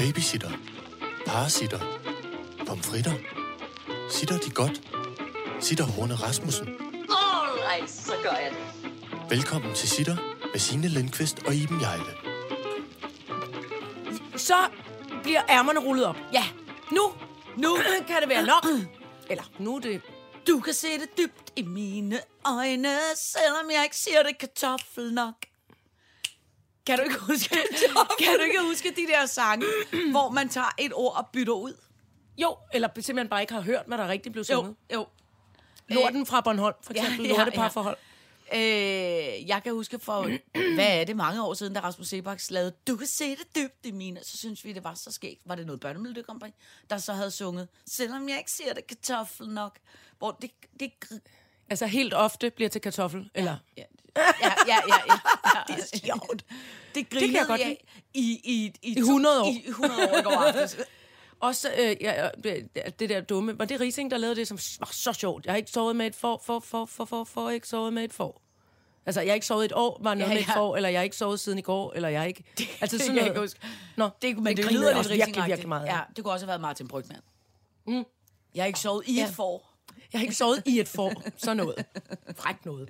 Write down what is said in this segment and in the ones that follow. Babysitter, parasitter, pomfritter, sitter de godt, sitter Horne Rasmussen. Alright, så gør jeg det. Velkommen til Sitter med Signe Lindenhoff og Iben Jejle. Så bliver ærmerne rullet op. Ja, nu kan det være nok. Eller nu er det... Du kan se det dybt i mine øjne, selvom jeg ikke siger det kartoffel nok. Kan du ikke huske de der sange, hvor man tager et ord og bytter ud? Jo, eller simpelthen bare ikke har hørt, hvad der rigtig blev sunget. Jo. Lorten fra Bornholm, for eksempel. Lorteparforhold. Jeg kan huske for, hvad er det, mange år siden, da Rasmus Seebach lavede Du kan se det dybt i mine, så synes vi, det var så skægt. Var det noget børnemiljøkompagni, der så havde sunget, selvom jeg ikke siger det kartoffel nok, hvor det altså helt ofte bliver til kartoffel, eller? Ja. Det er sjovt. Det grinede jeg godt i 100 år. I 100 år i går aftes. Også det der dumme, var det Rising, der lavede det, som var så sjovt. Jeg har ikke sovet med et får. Altså, jeg har ikke sovet et år, var noget med et får, eller jeg har ikke sovet siden i går, eller jeg har ikke... Altså, sådan noget. Jeg ikke det grinede også virkelig meget. Ja, det kunne også have været Martin Brygmann. Mm. Jeg har ikke sovet i et får. Jeg har ikke sovet i et får. Sådan noget. Frækt noget.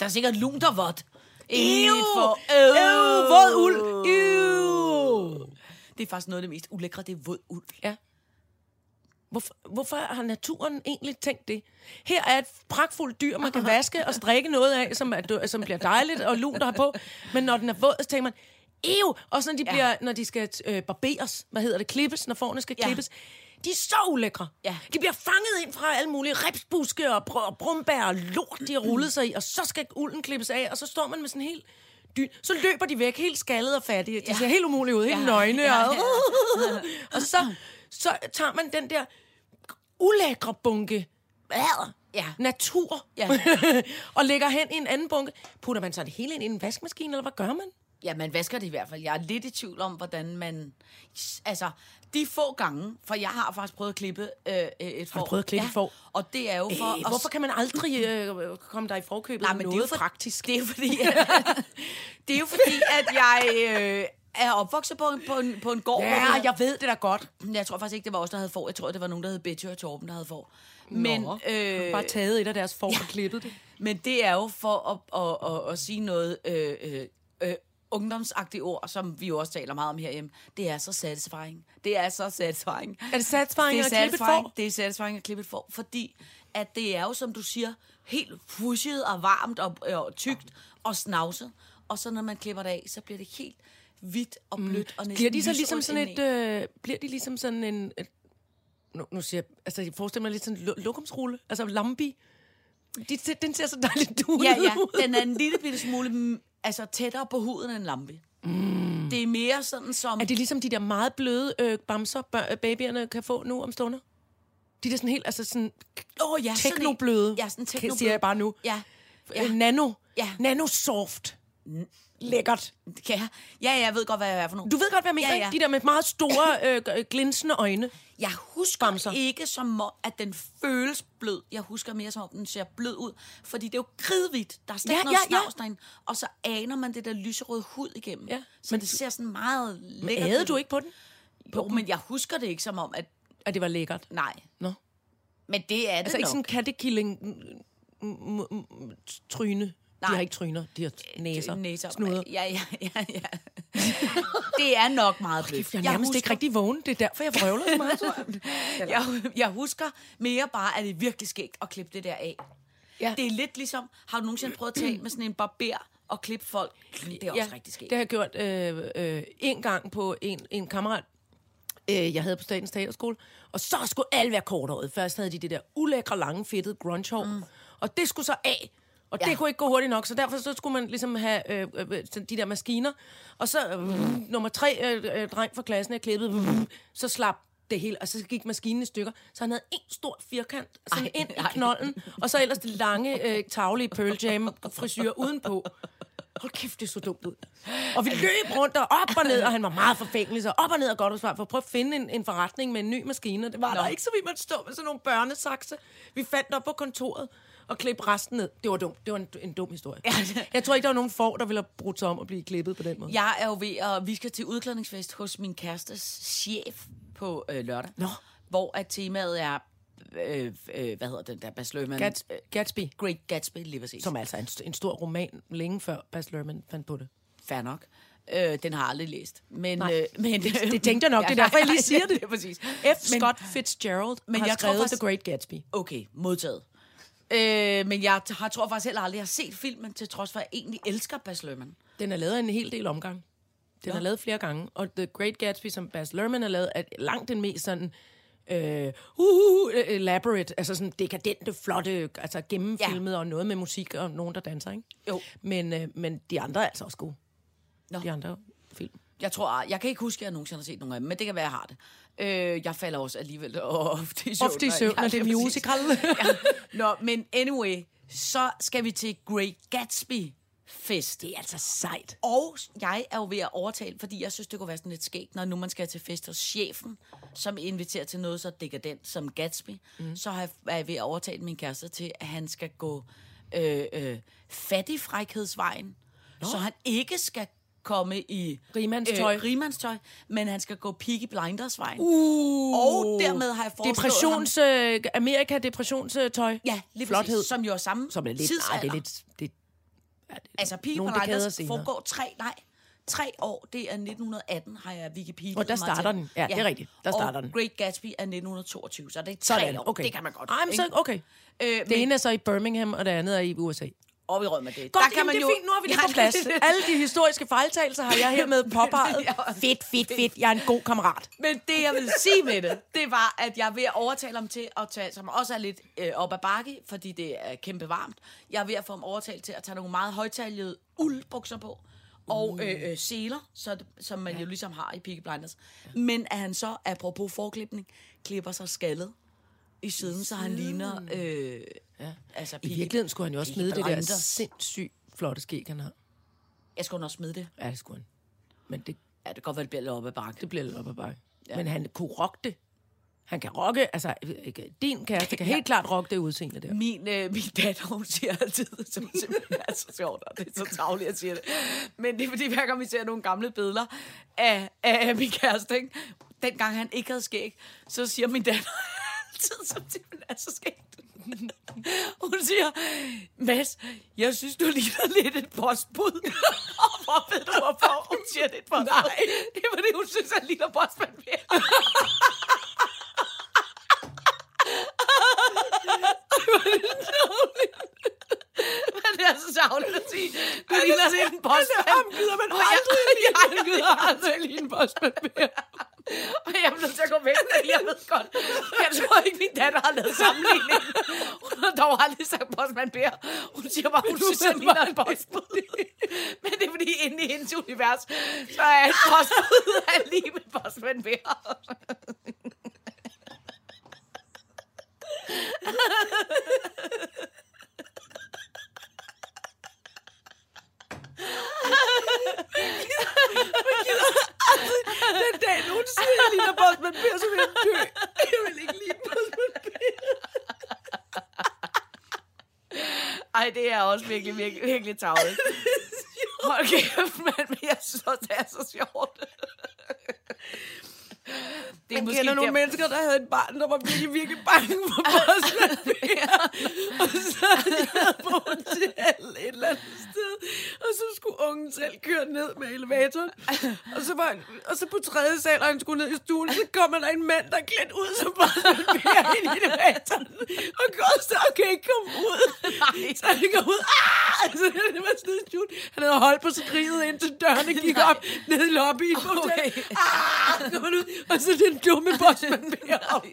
Der er sikkert luntervot. Ew! Våd uld! Ew! Det er faktisk noget af det mest ulækre, det er våd uld. Ja. Hvorfor har naturen egentlig tænkt det? Her er et pragtfuldt dyr, man kan vaske og strikke noget af, som bliver dejligt og lunt at have på. Men når den er våd, så tænker man... Ew! Og sådan, når de skal barberes, hvad hedder det, klippes, når fårene skal klippes... De er så ulækre. Ja. De bliver fanget ind fra alle mulige ripsbuske og brumbær og lort, de har rullet sig i. Og så skal ulden klippes af, og så står man med sådan helt dyn. Så løber de væk, helt skaldet og fattige. De ser helt umulige ud, helt nøgne. Og så tager man den der ulækre bunke natur og lægger hen i en anden bunke. Putter man så det hele ind i en vaskemaskine, eller hvad gør man? Ja, man vasker det i hvert fald. Jeg er lidt i tvivl om, hvordan man... Altså, de få gange, for jeg har faktisk prøvet at klippe et får. Har du prøvet at klippe et får? Og det er jo for... hvorfor kan man aldrig komme der i forkøbet? Nej, men noget praktisk. Det er jo fordi, at jeg er opvokset på en gård. Ja, jeg ved det da godt. Jeg tror faktisk ikke, det var os, der havde får. Jeg tror, det var nogen, der hed Betty og Torben, der havde får. Men bare taget et af deres får og klippet det. Men det er jo for at sige noget... ungdomsagtige ord, som vi jo også taler meget om herhjemme, det er så satisfying. Er det satisfying at klippe et får? Det er satisfying at klippe et får, fordi at det er jo, som du siger, helt fushet og varmt og tykt og snavset, og så når man klipper det af, så bliver det helt hvidt og blødt og næsten bliver de ligesom sådan en nu siger jeg, altså jeg forestiller mig lidt sådan en lokumsrulle, altså lambi. Den ser så dejligt ud. Ja, den er en lille bitte smule tættere på huden end en lampe. Mm. Det er mere sådan som... Er det ligesom de der meget bløde bamser, babyerne kan få nu om stunder? De der sådan helt, teknobløde. Ja, sådan teknobløde. Siger jeg bare nu. Ja. Nano. Ja. Nanosoft. Lækkert. Ja, jeg ved godt, hvad jeg er for nogen. Du ved godt, hvad jeg mener. Ja. De der med meget store, glinsende øjne. Jeg husker ikke som om, at den føles blød. Jeg husker mere som om, den ser blød ud. Fordi det er jo kridhvidt. Der er stadig noget snavs derinde. Og så aner man det der lyserøde hud igennem. Ja. Så men det ser sådan meget lækkert. Ædede du ikke på den? Jo, men jeg husker det ikke som om, at det var lækkert. Nej. Nå. Men det er det nok. Ikke sådan kattekilling-tryne. De har ikke tryner, de har næser. Snuder. Ja. Det er nok meget blødt. Jeg er nærmest ikke rigtig vågen, det er derfor, jeg vrøvler så meget. Jeg husker mere bare, at det er virkelig skægt at klippe det der af. Ja. Det er lidt ligesom, har du nogensinde prøvet at tale med sådan en barber og klippe folk? Det er også rigtig skægt. Det har jeg gjort en gang på en kammerat, jeg havde på Statens Teaterskole. Og så skulle alle være korthåret. Først havde de det der ulækre, lange, fedtede grunge-hår. Og det skulle så af. Og det kunne ikke gå hurtigt nok, så derfor så skulle man ligesom have de der maskiner. Og så nummer 3 dreng fra klassen er klippet, så slap det hele, og så gik maskinen i stykker. Så han havde en stor firkant sådan ind i knolden, og så ellers det lange, tavlige Pearl Jam-frisyr udenpå. Hold kæft, det så dumt ud. Og vi løb rundt og op og ned, og han var meget forfængelig, så op og ned og godt for at prøve at finde en forretning med en ny maskine. Det var der ikke, så vi måtte stå med sådan nogle børnesakse. Vi fandt op på kontoret. og klippe resten ned. Det var dumt. Det var en dum historie. Jeg tror ikke, der var nogen der ville have brugt sig om at blive klippet på den måde. Jeg er jo ved, og vi skal til udklædningsfest hos min kærestes chef på lørdag. Nå. Hvor at temaet er... hvad hedder den der Baz Luhrmann? Gatsby. Great Gatsby, lige præcis. Som er altså en stor roman længe før Baz Luhrmann fandt på det. Fair nok. Den har jeg aldrig læst. Men det tænkte jeg nok, det er derfor, jeg lige siger det. Præcis. Scott Fitzgerald har skrevet faktisk, The Great Gatsby. Okay, modtaget. Men jeg tror faktisk heller aldrig, jeg har set filmen, til trods for, at jeg egentlig elsker Baz Luhrmann. Den er lavet en hel del omgang. Den er lavet flere gange. Og The Great Gatsby, som Baz Luhrmann har lavet, er langt den mest sådan... elaborate, altså sådan dekadente, flotte, altså gennemfilmet og noget med musik og nogen, der danser, ikke? Jo. Men de andre er altså også gode. Nå. De andre film. Jeg kan ikke huske, at jeg nogensinde har set nogen af dem, men det kan være, jeg har det. Jeg falder også alligevel ofte i søvn, når det er musical. Nå, men anyway, så skal vi til Great Gatsby fest. Det er altså sejt. Og jeg er jo ved at overtale, fordi jeg synes, det kunne være sådan lidt skægt, når nu man skal til fest hos chefen, som inviterer til noget så dekadent som Gatsby, så er jeg ved at overtale min kæreste til, at han skal gå fattigfrækhedsvejen, så han ikke skal komme i rimandstøj, men han skal gå Peaky Blinders vejen. Og dermed har jeg foreslået Amerika-depressionstøj. Ja, lige præcis, som jo er samme tidsalder. Ej, det er lidt altså, Peaky Blinders foregår 3 år. Det er 1918, har jeg Wikipedia. Og der starter den. Ja, det er rigtigt. Der starter den. Great Gatsby er 1922, så det er 3 år. Okay. Det kan man godt. Ej, så, okay. Det ene er så i Birmingham, og det andet er i USA. Og vi rød med det. Godt, der kan man det er fint. Nu har vi lige på plads. Alle de historiske fejltagelser har jeg hermed påpeget. Fedt. Jeg er en god kammerat. Men det, jeg vil sige med det var, at jeg er ved at overtale ham til at tage, som også er lidt op ad bakke, fordi det er kæmpe varmt. Jeg er ved at få ham overtalt til at tage nogle meget højtaljede uldbukser på, og seler, som man jo ligesom har i Peaky Blinders. Ja. Men at han så, apropos forklipning, klipper sig skaldet i siden, så han ligner... Altså, i virkeligheden skulle han jo også smide det der sindssygt flotte skæg, han har. Jeg skulle også smide det? Ja, det skulle han. Men det... Ja, det kan godt være, det bliver lidt op ad bakke. Det bliver lidt op ad bakke. Ja. Men han kunne rocke det. Han kan rocke, altså din kæreste kan helt klart rocke det udseende der. Min datter, hun siger altid, som simpelthen er så sjovt, og det er så travligt, jeg siger det. Men det er fordi, hver gang vi ser nogle gamle billeder af min kæreste, ikke? Dengang han ikke havde skæg, så siger min datter altid, som simpelthen er så skægt. Hun siger, Mads, jeg synes, du ligner lidt et postbud. Og hvor ved du, hvorfor hun siger det på dig? Det var det, hun synes, han ligner Postman Per. Men det er så savlet at sige, du ligner lidt en Postman. Han gider man aldrig lige en Postman Per. Og jeg blev nødt til at gå væk, fordi jeg ved godt, jeg tror ikke, min datter har lavet sammenligning. Hun har dog aldrig sagt Postman Per. Hun siger bare, hun synes, at min er en postbud. Men det er fordi, inde i hendes univers, så er en postbud lige med Postman Per. Den dag, hun siger, at jeg ligner Postman Per, så vil jeg dø. Jeg vil ikke lide Postman Per. Ej, det er også virkelig, virkelig, virkelig tarveligt. Hold kæft, men jeg synes også, det er så sjovt. Det er måske kender nogle mennesker, der havde et barn, der var virkelig, virkelig bange for Postman Per. Og så havde jeg på hotel et eller andet sted. Og så skulle ungen selv køre ned med elevatoren. Og så på 3. sal, og han skulle ned i stuen, så kommer der en mand, der er klædt ud som Postman Per ind i elevatoren. Og Gustav kan ikke komme ud. Så han går ud. Så det var sådan en stuen. Han havde holdt på skriget, indtil dørene gik op ned i lobbyen på hotel. Og så den dumme Postman Per oppe.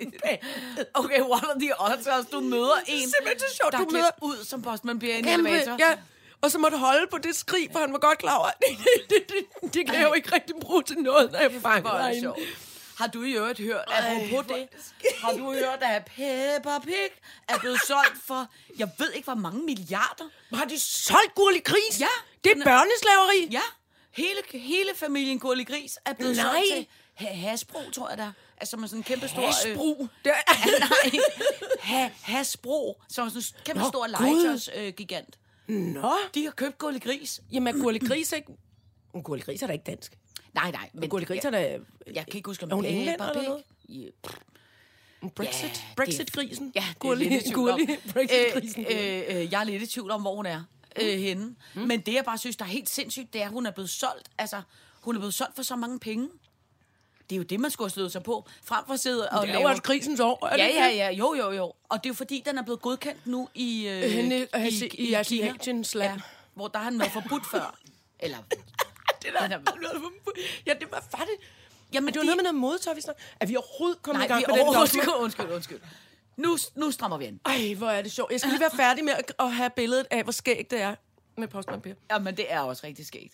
Okay, one of the odds, altså, du møder en, simpelthen så sjovt, der er klædt ud som Postman Per ind i elevator. Ja. Og så måtte holde på det skrig, for han var godt klar over, det kan jeg jo ikke rigtig bruge til noget, når jeg fanger dig. Har du i øvrigt hørt, at Peppa Pig er blevet solgt for, jeg ved ikke, hvor mange milliarder? Har de solgt gurlig gris? Ja. Det er børneslaveri? Ja. Hele familien Gurli Gris er blevet solgt til Hasbro, tror jeg der. Altså med sådan en kæmpe stor... Hasbro? Nej. Hasbro, som sådan en kæmpe stor legetøjsgigant. Nå. De har købt Gurli Gris. Jamen Gurli Gris ikke... Gurli Gris er da ikke dansk. Nej. Men Gurli Gris er da... Jeg kan ikke huske, om det er englænder eller noget. Brexit-grisen. Ja, det er lidt i tvivl om. Jeg er lidt i tvivl om, hvor hun er henne. Men det, jeg bare synes, der er helt sindssygt, det er, at hun er blevet solgt. Altså, hun er blevet solgt for så mange penge. Det er jo det, man skulle have slået sig på. Frem for at sidde og lave... Det er jo også krisens år. Ja. Jo. Og det er jo fordi, den er blevet godkendt nu i... I Asiatiens land. Ja, hvor der har den været forbudt før. Eller... Ja, det var fattigt. Jamen, det var noget med noget modetøj, vi snakker. Er vi overhovedet kommet i gang med den? Undskyld. Nu strammer vi ind. Ej, hvor er det sjovt. Jeg skal lige være færdig med at have billedet af, hvor skægt det er med Postman Per. Jamen, det er også rigtig skægt.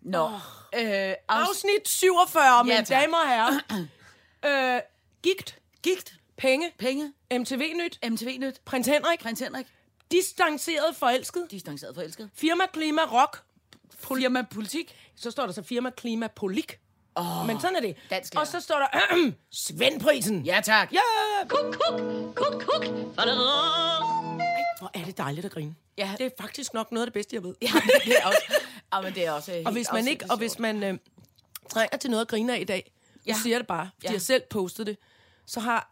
Nå. Afsnit 47, mine damer og herrer. Gigt. Penge. MTV-nyt. Prins Henrik. Distanceret forelsket. Firma Klima Rock. Firma Politik. Så står der så Firma Klima Polik. Men sådan er det. Dansk, ja. Og så står der Svendsprisen. Ja, tak. Ja. Yeah. Kuk. Hvor er det dejligt at grine. Ja. Det er faktisk nok noget af det bedste, jeg ved. Ja, det er også. Men det er også. Og hvis man ikke, og hvis man trænger til noget at grine af i dag, så siger det bare. De har selv postet det. Så har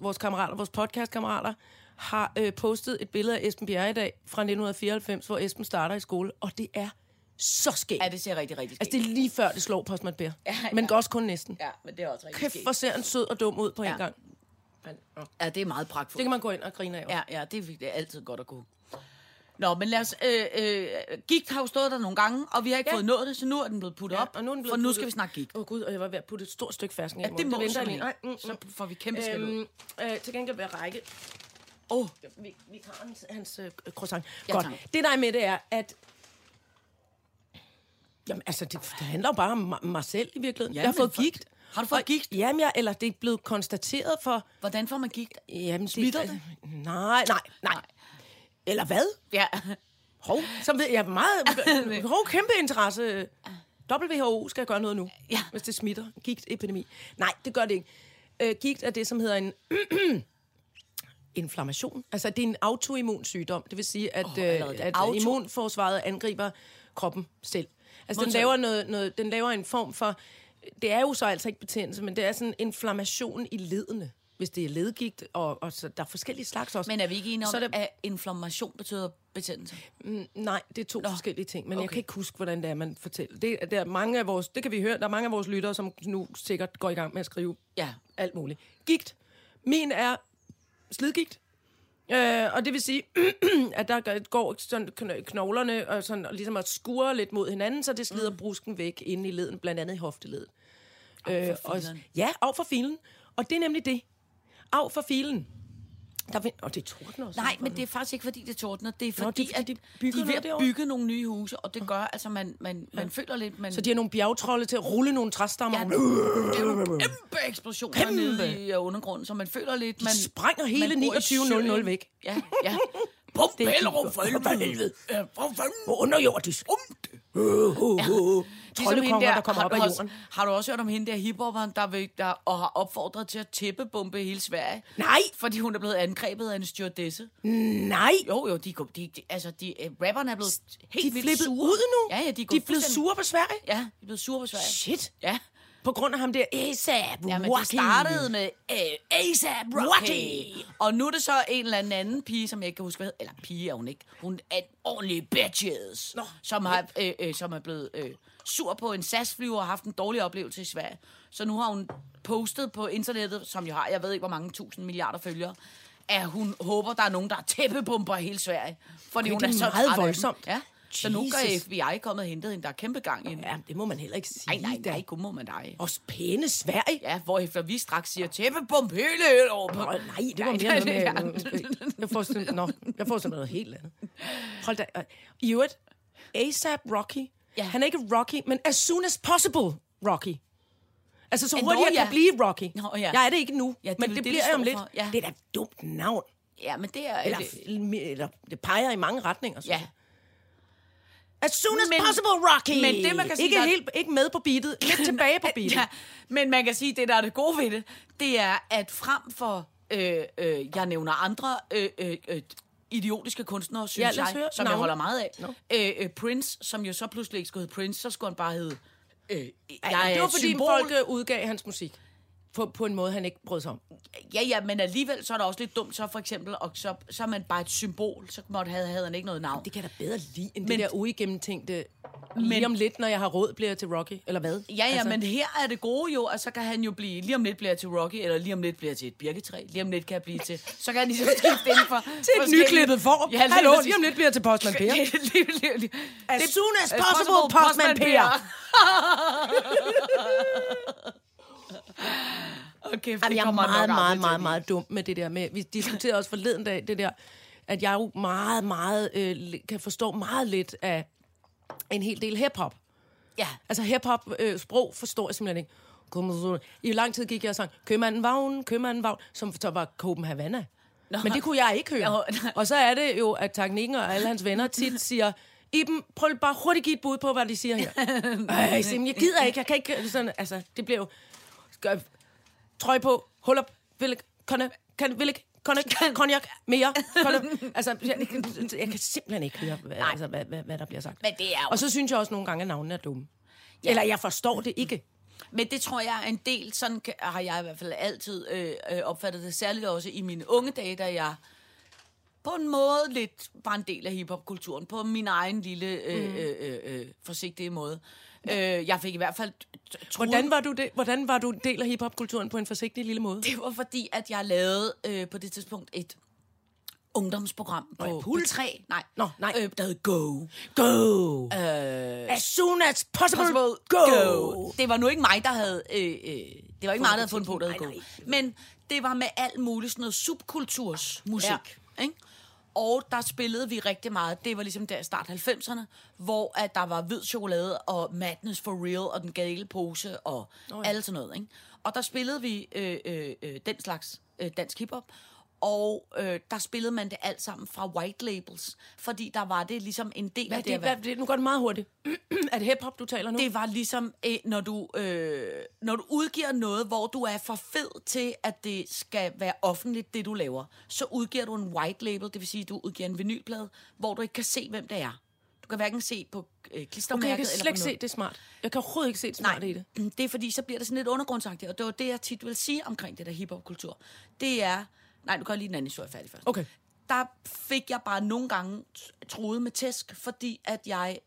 vores kammerater, vores podcastkammerater, har postet et billede af Esben Bjerre i dag fra 1994, hvor Esben starter i skole, og det er så skægt. Ja, det ser rigtig, rigtig skægt. Altså, det er lige før, det slår Postman Per. Ja. Men også kun næsten. Ja, men det er også rigtig skægt. Kæft, hvor ser han sød og dum ud på en gang. Ja, det er meget pragtfuldt. Det kan man gå ind og grine af. Ja, det er altid godt at gå. Nå, men lad os... Gigt har jo stået der nogle gange, og vi har ikke fået nået det, så nu er den blevet puttet op. Og nu er den blevet nu skal vi snakke gigt. Åh, Gud, og jeg var ved at putte et stort stykke fersken i. Ja, det må vi så får vi kæmpe skæld ud. Til gengæld vil jeg række... Vi tager hans croissant. Godt. Det, der er med, det er, at... Jamen, altså, det handler jo bare om mig selv i virkeligheden. Jamen, jeg har fået gigt. Har du fået gigt? Jamen, eller det er blevet konstateret for... Hvordan får man gigt? Jamen, smitter det? Nej. Eller hvad? Ja. Hov, så ved jeg meget... Hov, kæmpe interesse. WHO skal gøre noget nu, hvis det smitter. Gigt-epidemi. Nej, det gør det ikke. Gigt er det, som hedder en... inflammation. Altså, det er en autoimmun sygdom. Det vil sige, at, at immunforsvaret angriber kroppen selv. Altså, den laver, den laver en form for... Det er jo så altså ikke betændelse, men det er sådan inflammation i leddene, hvis det er ledgigt, og så, der er forskellige slags også. Men er vi ikke enige om, at inflammation betyder betændelse? Nej, det er to forskellige ting, men jeg kan ikke huske, hvordan det er, man fortæller. Det er mange af vores... Det kan vi høre. Der er mange af vores lyttere, som nu sikkert går i gang med at skrive alt muligt. Gigt. Min er... slidgigt. Og det vil sige, at der går sådan knoglerne og sådan, ligesom at skure lidt mod hinanden, så det slider brusken væk inde i leden, blandt andet i hofteledet. Af for filen. Og det er nemlig det. Af for filen. Det tordner også. Nej, men det er faktisk ikke, fordi det tordner. Det er fordi, de bygger nogle nye huse, og det gør, altså man føler lidt... Så de har nogle bjergtrolde til at rulle nogle træstammer. Ja, det er jo kæmpe eksplosioner nede i undergrunden, så man føler lidt... De sprænger hele 29.00 væk. Ja. På Bellerup for helvede. På underjordisk. Troldekonger, der kommer op af jorden. Har du også hørt om hende der hiphopperen, der har opfordret til at tæppebombe hele Sverige? Nej! Fordi hun er blevet angrebet af en stewardesse. Nej! Jo, rapperne er blevet helt vildt sure. Ud nu? Ja, de er blevet sure på Sverige? Ja, de er blevet sure på Sverige. Shit! Ja. På grund af ham der A$AP Rocky. Ja, men det startede med A$AP Rocky. Og nu er det så en eller anden pige, som jeg ikke kan huske, hvad hedder. Eller pige er hun ikke. Hun er en ordentlig bitches, som er blevet sur på en SAS-flyver og har haft en dårlig oplevelse i Sverige. Så nu har hun postet på internettet, som jo har, jeg ved ikke, hvor mange 1000 milliarder følgere, at hun håber, der er nogen, der er tæppebomber i hele Sverige. Fordi hun er så meget voldsomt. Ja. Jesus. Så nu kan FBI kommet og hentet hende, der er kæmpe gang i. Ja, det må man heller ikke sige. Nej, kun må man dig. Også pæne Sverige. Ja, hvorefter vi straks siger, tæppebombe hele over. Nej, det var mere noget med... Jeg får sådan noget helt andet. Hold da. I øvrigt, A$AP Rocky. Ja. Han er ikke Rocky, men as soon as possible Rocky. Altså, så hurtigt jeg kan blive Rocky. Jeg er det ikke nu, men det bliver jeg om lidt. Ja. Det er da et dumt navn. Ja, men det er... Eller det peger i mange retninger, synes jeg. As soon as possible, Rocky! Men det, man kan sige, ikke, helt, ikke med på beatet, lidt tilbage på beatet. Ja, men man kan sige, det, der er det gode ved det, det er, at frem for, jeg nævner andre idiotiske kunstnere, synes jeg, som jeg holder meget af. Prince, som jo så pludselig ikke skulle hedde Prince, så skulle han bare hedde... det var fordi folk udgav hans musik. På en måde, han ikke brød sig om. Ja, men alligevel, så er det også lidt dumt, så for eksempel, og så er man bare et symbol, så måtte havde han ikke noget navn. Det kan da bedre lide, end det der uigennemtænkte, lige om lidt, når jeg har råd, bliver jeg til Rocky, eller hvad? Ja, altså. Men her er det gode jo, og så kan han jo blive, lige om lidt bliver jeg til Rocky, eller lige om lidt bliver jeg til et birketræ, lige om lidt kan jeg blive til, så kan han ligesom skifte inden for... til et nyklippet form. Ja, hallo, lige om lidt bliver jeg til Postman Per. As soon as possible, Postman Per. Okay, jeg er meget dum med det der med. Vi diskuterede også forleden dag det der, at jeg jo meget kan forstå meget lidt af en hel del hiphop. Ja. Altså hiphop sprog forstår jeg simpelthen ikke. I lang tid gik jeg og sang Købmanden Vagn, som så var Copenhagen. Men det kunne jeg ikke høre. Og så er det jo, at Tank Nien og alle hans venner tit siger: Iben, prøv bare hurtigt give et bud på, hvad de siger her. Jeg gider ikke, jeg kan ikke sådan, altså, det bliver jo trøje på, hold op, konjak, mere, altså, jeg kan simpelthen ikke høre, altså, hvad der bliver sagt. Men det er jo... Og så synes jeg også nogle gange, at navnene er dumme. Ja. Eller jeg forstår det ikke. Men det tror jeg er en del, sådan har jeg i hvert fald altid opfattet det, særligt også i mine unge dage, da jeg... på en måde lidt var en del af hiphopkulturen, på min egen lille forsigtige måde. Jeg fik i hvert fald... Hvordan var du en del af hiphopkulturen på en forsigtig lille måde? Det var fordi, at jeg lavede på det tidspunkt et ungdomsprogram på P3. Nej. Der hed Go. Go! As soon as possible, go! Det var nu ikke mig, der havde... det var ikke mig, der havde fundet på, der hed Go. Men det var med alt muligt sådan noget subkultursmusik. Ja. Ikke? Og der spillede vi rigtig meget. Det var ligesom der i start 90'erne, hvor at der var hvid chokolade og Madness for Real og den gale pose og alt sådan noget, ikke? Og der spillede vi den slags dansk hiphop. Og der spillede man det alt sammen fra white labels, fordi der var det ligesom en del af det. Nu går det meget hurtigt. Er det hiphop, du taler nu? Det var ligesom, når du udgiver noget, hvor du er for fed til, at det skal være offentligt, det du laver, så udgiver du en white label, det vil sige, du udgiver en vinylplade, hvor du ikke kan se, hvem det er. Du kan hverken se på klistermærket eller på noget. Okay, jeg kan slet ikke se det smart. Jeg kan overhovedet ikke se det smart i det. Det er fordi, så bliver det sådan lidt undergrundsagtigt, og det var det, jeg tit vil sige omkring det der hiphopkultur. Det er... Nej, du kan lige den anden historie færdig først. Okay. Der fik jeg bare nogle gange truet med tæsk, fordi at jeg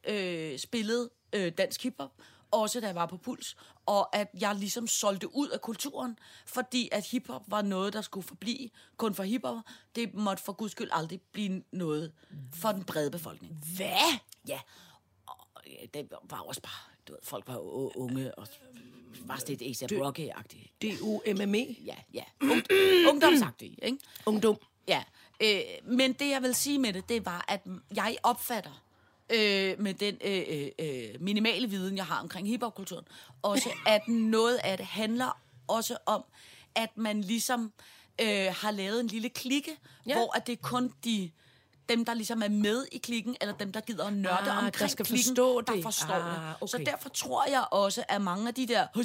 spillede dansk hiphop, også da jeg var på Puls, og at jeg ligesom solgte ud af kulturen, fordi at hiphop var noget, der skulle forblive kun for hiphop. Det måtte for guds skyld aldrig blive noget for den brede befolkning. Hvad? Ja. Og, ja, det var også bare... Du ved, folk var unge og... Var det et A$AP Rocky-agtigt? D-U-M-M-E? Ja. Ungdomsagtigt, ikke? Ungdom. Ja. Men det, jeg vil sige med det, det var, at jeg opfatter med den minimale viden, jeg har omkring hiphopkulturen, også at noget af det handler også om, at man ligesom har lavet en lille klikke, hvor at det kun dem, der ligesom er med i klikken, eller dem, der gider at nørde omkring skal klikken, forstå det. Der forstår det. Okay. Så derfor tror jeg også, at mange af de der... Ja,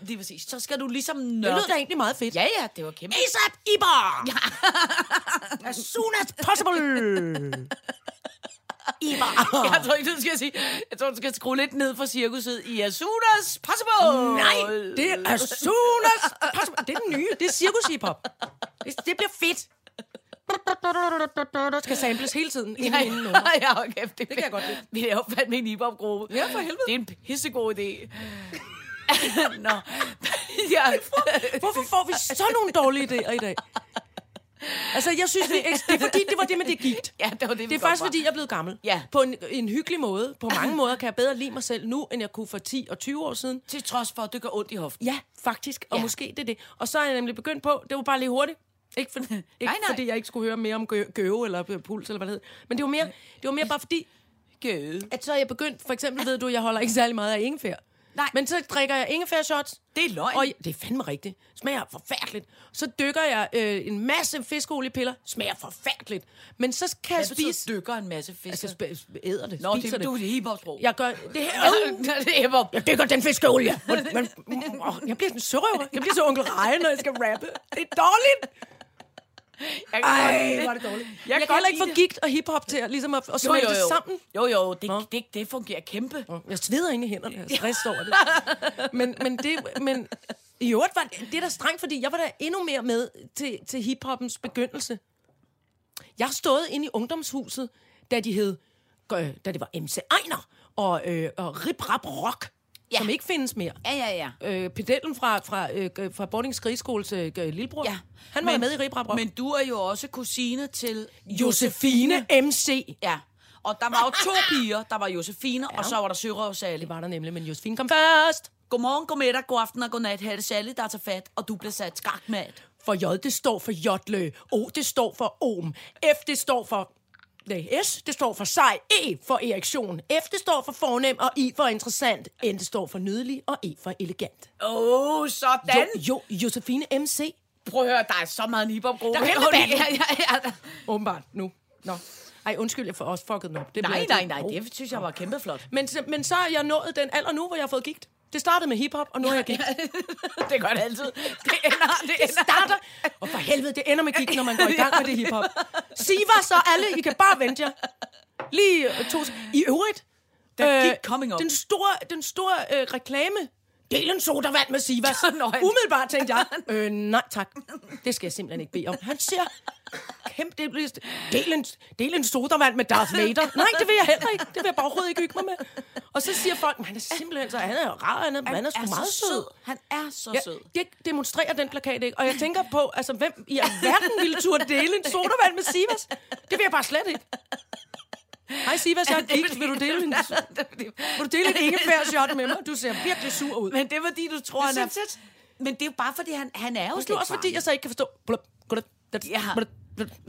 det er præcis. Så skal du ligesom nørde... Det lyder da egentlig meget fedt. Ja, det var kæmpe. A$AP Iber! As soon as possible! Jeg tror ikke, du skal sige. Jeg tror, du skal skrue lidt ned for cirkuset i As Soon As Possible. Nej, det er As Soon As Possible. Det er den nye. Det er cirkus-hiphop. Det bliver fedt. Der skal samples hele tiden. Inden ja, okay. Det kan jeg godt lide. Vi er jo fandme en hiphop-gruppe. Ja, for helvede. Det er en pissegod idé. Nå. Ja. Hvorfor får vi så nogle dårlige idéer i dag? Altså, jeg synes, det er fordi, det var det med det gigt. Ja, det var det, det er faktisk, fordi jeg er blevet gammel. Ja. På en hyggelig måde. På mange måder kan jeg bedre lide mig selv nu, end jeg kunne for 10 og 20 år siden. Til trods for, at det gør ondt i hoften. Ja, faktisk. Og måske det er det. Og så er jeg nemlig begyndt på, det var bare lige hurtigt. Ikke, fordi jeg ikke skulle høre mere om gøve eller puls, eller hvad det hed. Men det var mere bare fordi, at så er jeg begyndt, for eksempel ved du, jeg holder ikke særlig meget af ingefær. Nej. Men så drikker jeg ingefærshots. Det er løgn. Og det er fandme rigtigt. Smager forfærdeligt. Så dykker jeg en masse fiskeoliepiller. Smager forfærdeligt. Men så kan jeg spise... Hvad dykker en masse fisk? Altså, æder det. Nå, det du er hiphopsprog. Jeg gør det her. Jeg dykker den fiskeolie. Jeg bliver sådan sørøver. Jeg bliver så onkel Reje, når jeg skal rappe. Det er dårligt. Ej, var det dårligt. Jeg kan heller ikke få gigt og hiphop til ligesom at smelte det sammen. Jo, det fungerer kæmpe. Jeg sveder ind i hænderne, jeg stresser over det. Men i øvrigt var det da strengt, fordi jeg var der endnu mere med til hiphoppens begyndelse. Jeg stod inde i ungdomshuset, da det var MC Ejner og Rip Rap Rock. Ja. Som ikke findes mere. Ja. Pedellen fra Bordings Skrigeskoles lillebror. Ja. Han var med i Rip Rap Rock. Men du er jo også kusine til... Josefine MC. Ja. Og der var jo to piger. Der var Josefine, og så var der Sørøv Sally. Det var der nemlig, men Josefine kom først. Godmorgen, godmiddag, god aften og godnat. Her er det Sally, der tager fat, og du bliver sat skakmat. For J, det står for Jotlø. O, det står for Om. F, det står for... S, det står for sej, E for erektion, F, det står for fornem, og I for interessant, N, det står for nydelig, og E for elegant. Sådan! Jo, Josefine MC. Prøv at høre, der er så meget hiphop-gruppe. Der kæmper band. Ja. Åbenbart, nu. Nå. Ej, undskyld, jeg får også fucket den op. Nej, det synes jeg var kæmpeflot. Men så er jeg nået den alder nu, hvor jeg har fået gigt. Det startede med hiphop, og nu har jeg gigt. Det gør det altid. Det starter. Og for helvede, det ender med gigt, når man går i gang med det hiphop. Siva, så alle, I kan bare vente jer. Lige to. I øvrigt, den store reklame. Del en sodavand med Sivas. Umiddelbart tænkte jeg, nej tak. Det skal jeg simpelthen ikke bede om. Han siger, kæmpe dæbligst. Del en sodavand med Darth Vader. Nej, det vil jeg heller ikke. Det vil jeg bare overhovedet ikke hygge mig med. Og så siger folk, han er simpelthen så, han er jo rar, han er så meget sød. Han er så sød. Jeg demonstrerer den plakat ikke. Og jeg tænker på, altså hvem i alverden ville turde dele en sodavand med Sivas? Det vil jeg bare slet ikke. Hej Sivas, jeg har gigt. Vil du dele et ingefærshjort med mig? Du ser virkelig sur ud. Men det er fordi, du tror, han er... Men det er jo bare fordi, han er jo slet. Det er også fordi, jeg så ikke kan forstå...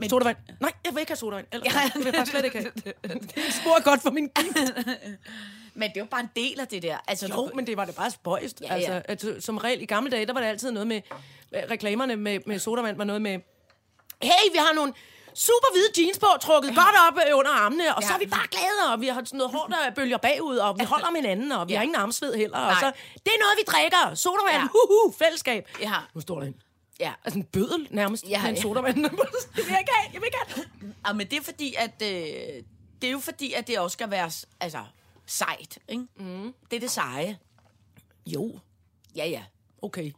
Sodavand. Nej, jeg vil ikke have sodavand. Det vil jeg bare slet ikke have. Det sporer godt for min gigt. Men det er jo bare en del af det der. Altså, jo, men det var det bare spøjst. Ja. Altså, at, som regel i gamle dage, der var det altid noget med... Reklamerne med sodavand var noget med... Hey, vi har nogle... super hvide jeans på, trukket godt op under armene, og så er vi bare glade, og vi har sådan noget hår, der bølger bagud, og vi holder om hinanden, og vi har ingen armsved heller, og så, det er noget, vi drikker, sodavand, fællesskab. Ja. Nu står der en. Ja. Altså en bødel nærmest, med en sodavand. Jeg vil ikke have. Ja, men det er fordi, at det er jo fordi, at det også skal være altså, sejt, ikke? Mm. Det er det seje. Jo. Ja. Okay.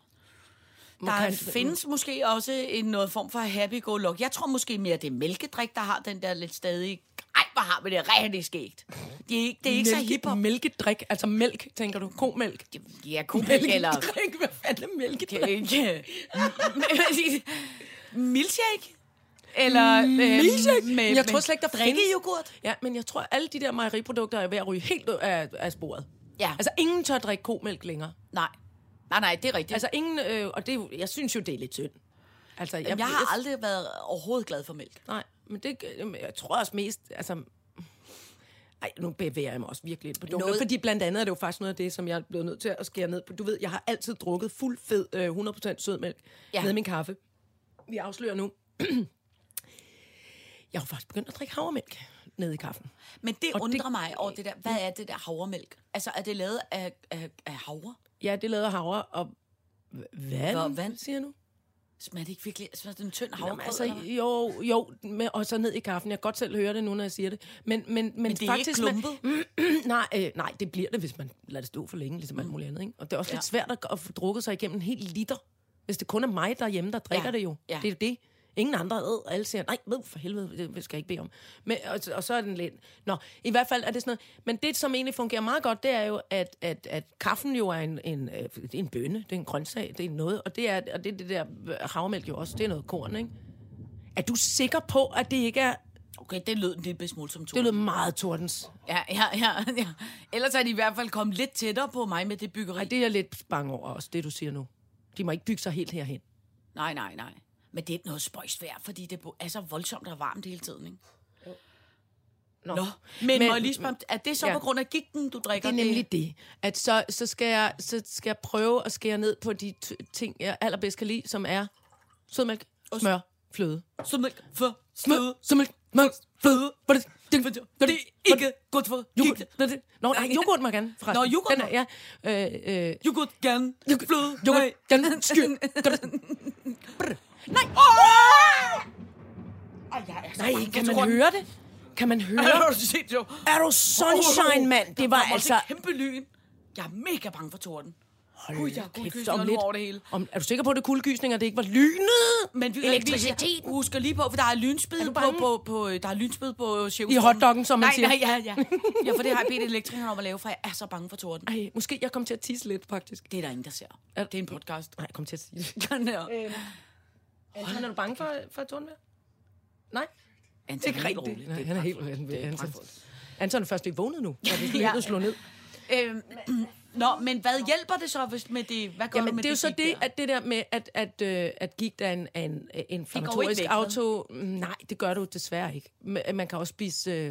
Der findes måske også en noget form for happy-go-luck. Jeg tror måske mere, det er mælkedrik, der har den der lidt stadig... Ej, hvor har vi det rigtig skægt. Det er ikke så hiphop. Mælkedrik, altså mælk, tænker du? Komælk? Ja, komælk eller... Mælkedrik, hvad fanden er mælkedrik? Milkshake? Eller... Milkshake? Jeg tror slet ikke, der findes... Drikkejoghurt? Ja, men jeg tror, alle de der mejeriprodukter er ved at ryge helt af sporet. Ja. Altså, ingen tør drikke komælk længere. Nej, det er rigtigt. Altså ingen, og det, jeg synes jo, det er lidt synd. Altså, jeg har aldrig været overhovedet glad for mælk. Nej, men det, jeg tror også mest, altså... Ej, nu bevæger jeg mig også virkelig ind på noget. Fordi blandt andet er det jo faktisk noget af det, som jeg er blevet nødt til at skære ned på. Du ved, jeg har altid drukket fuld fed, 100% sødmælk med min kaffe. Vi afslører nu. Jeg har faktisk begyndt at drikke havremælk ned i kaffen. Men det og undrer det, mig over det der. Hvad er det der havremælk? Altså, er det lavet af havre? Ja, det lavede havre og vand, siger nu. Smager det ikke virkelig? Smager det en tynd havregrød? Altså, jo, med, og så ned i kaffen. Jeg kan godt selv høre det nu, når jeg siger det. Men det er faktisk, ikke klumpet? Nej, det bliver det, hvis man lader det stå for længe, ligesom alt muligt andet. Ikke? Og det er også lidt svært at få drukket sig igennem en hel liter. Hvis det kun er mig derhjemme, der drikker det jo. Ja. Det er det. Ingen andre ad, og alle siger, nej, for helvede, det skal jeg ikke bede om. Men, og så er den lidt... Nå, i hvert fald er det sådan noget... Men det, som egentlig fungerer meget godt, det er jo, at kaffen jo er en bønne, det er en grøntsag, det er noget, og det er det der havmælk jo også, det er noget korn, ikke? Er du sikker på, at det ikke er... Okay, det lød en lille smule som Tordens. Det lød meget Tordens. Ja. Ellers er de i hvert fald kommet lidt tættere på mig med det byggeri. Ej, det er jeg lidt bange over også, det du siger nu. De må ikke bygge sig helt herhen. Nej. Men det er noget spøjst værd, fordi det er altså voldsomt og varmt hele tiden, ikke? Jo. Nå. Men og ligesom, er det så på grund af gigten, du drikker? Det er nemlig det. At så skal jeg prøve at skære ned på de ting, jeg allerbedst kan lide, som er sødmælk, smør, fløde. Sødmælk, for fløde. Sødmælk, smør, fløde. Det er ikke godt for yoghurt. Nå, nej, yoghurt må gerne. Nå, yoghurt må. Yoghurt gerne. Fløde. Yoghurt gerne. Skyr. Nej. Nej, kan man høre det? Er du sunshine, mand? Det var altså... Det kæmpe lyn. Jeg er mega bange for torden. Hold da kæft, om lidt. Over det hele. Er du sikker på, at det er kuldegysninger, det ikke var lynet? Men elektricitet. Husker lige på, for der er lynspid på i hotdoggen, som man siger. Nej. Ja, for det har jeg bedt elektrikeren om at lave, for jeg er så bange for torden. Ej, måske jeg kom til at tisse lidt, faktisk. Det er der ingen, der ser. Det er en podcast. Nej, jeg kom til at tisse. Er du bange for torden? Nej. Anton ikke rigtig. Roligt. Nej, han er helt rolig. Anton er først ikke vågnet nu. Ja, det er slå ned. Men hvad hjælper det så hvis med det? Hvad gør du med det? Det er jo så det, at det der med at gik der en inflammatorisk auto. Nej, det gør du desværre ikke. Man kan også spise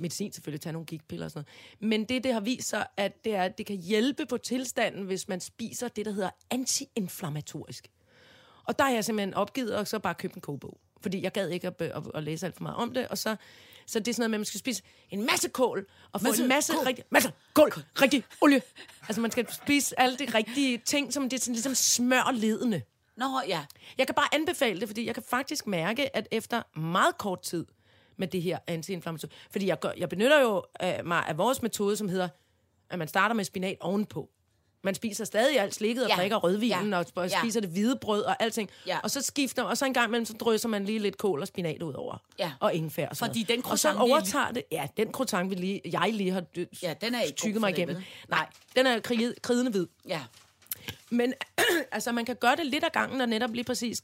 medicin selvfølgelig, tage nogle gigtpiller og sådan noget. Men det har vist sig, at det er, at det kan hjælpe på tilstanden, hvis man spiser det der hedder antiinflammatorisk. Og der har jeg simpelthen opgivet og så bare købt en kogebog. Fordi jeg gad ikke at læse alt for meget om det, og så det er sådan noget med, at man skal spise en masse kål, og få en masse kål. Rigtig olie. Altså, man skal spise alle de rigtige ting, som det sådan ligesom smør ledende. Nå, ja. Jeg kan bare anbefale det, fordi jeg kan faktisk mærke, at efter meget kort tid med det her antiinflammatorisk, fordi jeg benytter jo mig af vores metode, som hedder, at man starter med spinat ovenpå. Man spiser stadig alt slikket og drikker rødvinen og spiser det hvide brød og alting. Ja. Og så skifter og så en gang imellem, så drysser man lige lidt kål og spinat ud over. Ja. Og ingefær og sådan fordi noget. Den croissant, og så overtager det... Ja, den croissant, jeg lige har tykket mig igennem. Nej, den er kridende hvid. Ja. Men altså, man kan gøre det lidt af gangen og netop lige præcis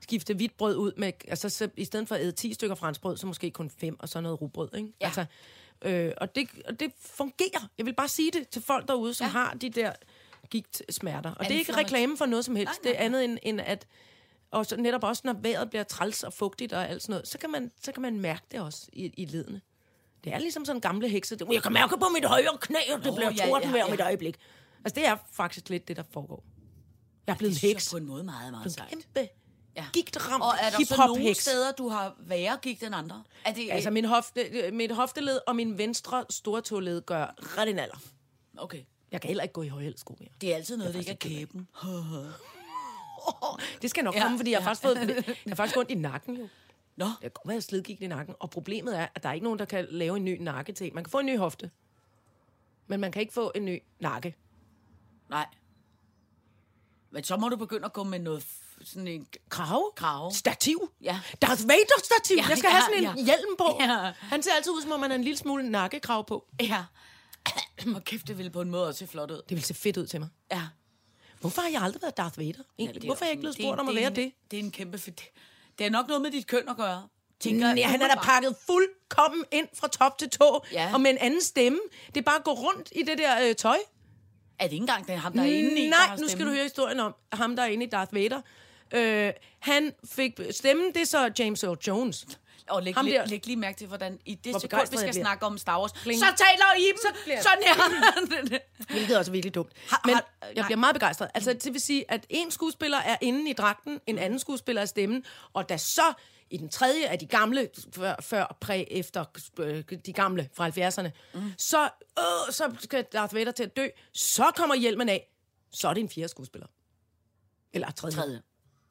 skifte hvidt brød ud med... Altså, så, i stedet for at æde 10 stykker franskbrød, så måske kun 5 og så noget rugbrød, ikke? Ja. Altså, og det fungerer. Jeg vil bare sige det til folk derude, som har de der gigtsmerter. Og det er ikke reklame for noget som helst. Nej. Det er andet end at... Og så netop også, når vejret bliver træls og fugtigt og alt sådan noget, så kan man mærke det også i ledene. Det er ligesom sådan en gamle hekse. Jeg kan mærke på mit højre knæ, og det bliver tordenvejr om et øjeblik. Altså, det er faktisk lidt det, der foregår. Jeg er blevet en heks. Det er på en måde meget, meget sejt. Kæmpe... Ja. Gigtramt. Og er der så nogle steder, du har værre gigt end andre? Er det altså mit hofteled og min venstre stortåled gør ret en alder. Okay. Jeg kan heller ikke gå i højhælsko mere. Det er altid noget, det ikke er kæben. Det skal nok komme, fordi jeg har faktisk ondt i nakken jo. Nå. Jeg kan godt have slidgigt i nakken, og problemet er, at der er ikke nogen, der kan lave en ny nakke til. Man kan få en ny hofte, men man kan ikke få en ny nakke. Nej. Men så må du begynde at gå med noget... Sådan en krave. Stativ? Ja. Darth Vader-stativ. Ja, jeg skal have sådan en hjelm på. Ja. Han ser altid ud, som om man har en lille smule nakkekrav på. Ja. Og kæft, det ville på en måde også se flot ud. Det ville se fedt ud til mig. Ja. Hvorfor har jeg aldrig været Darth Vader? Egentlig? Ja, hvorfor har jeg ikke blevet spurgt om at være det? Det er en kæmpe fedt. Det er nok noget med dit køn at gøre. Tænker, han er da pakket fuldkommen ind fra top til tå. Ja. Og med en anden stemme. Det er bare at gå rundt i det der tøj. Er det ikke engang det er ham, der er inde i? Nej, nu skal du høre historien om ham, der er inde i Darth Vader. Han fik stemmen, det er så James Earl Jones. Og læg lige mærke til, hvordan i det sekund, vi skal snakke om Star Wars. Kling. Så taler Iben sådan her. Hvilket er også virkelig dumt. Men jeg bliver meget begejstret. Altså, det vil sige, at en skuespiller er inde i dragten, en anden skuespiller er stemmen, og da så i den tredje af de gamle, før efter de gamle fra 70'erne, så skal Darth Vader til at dø, så kommer hjelmen af, så er det en fjerde skuespiller. Eller tredje.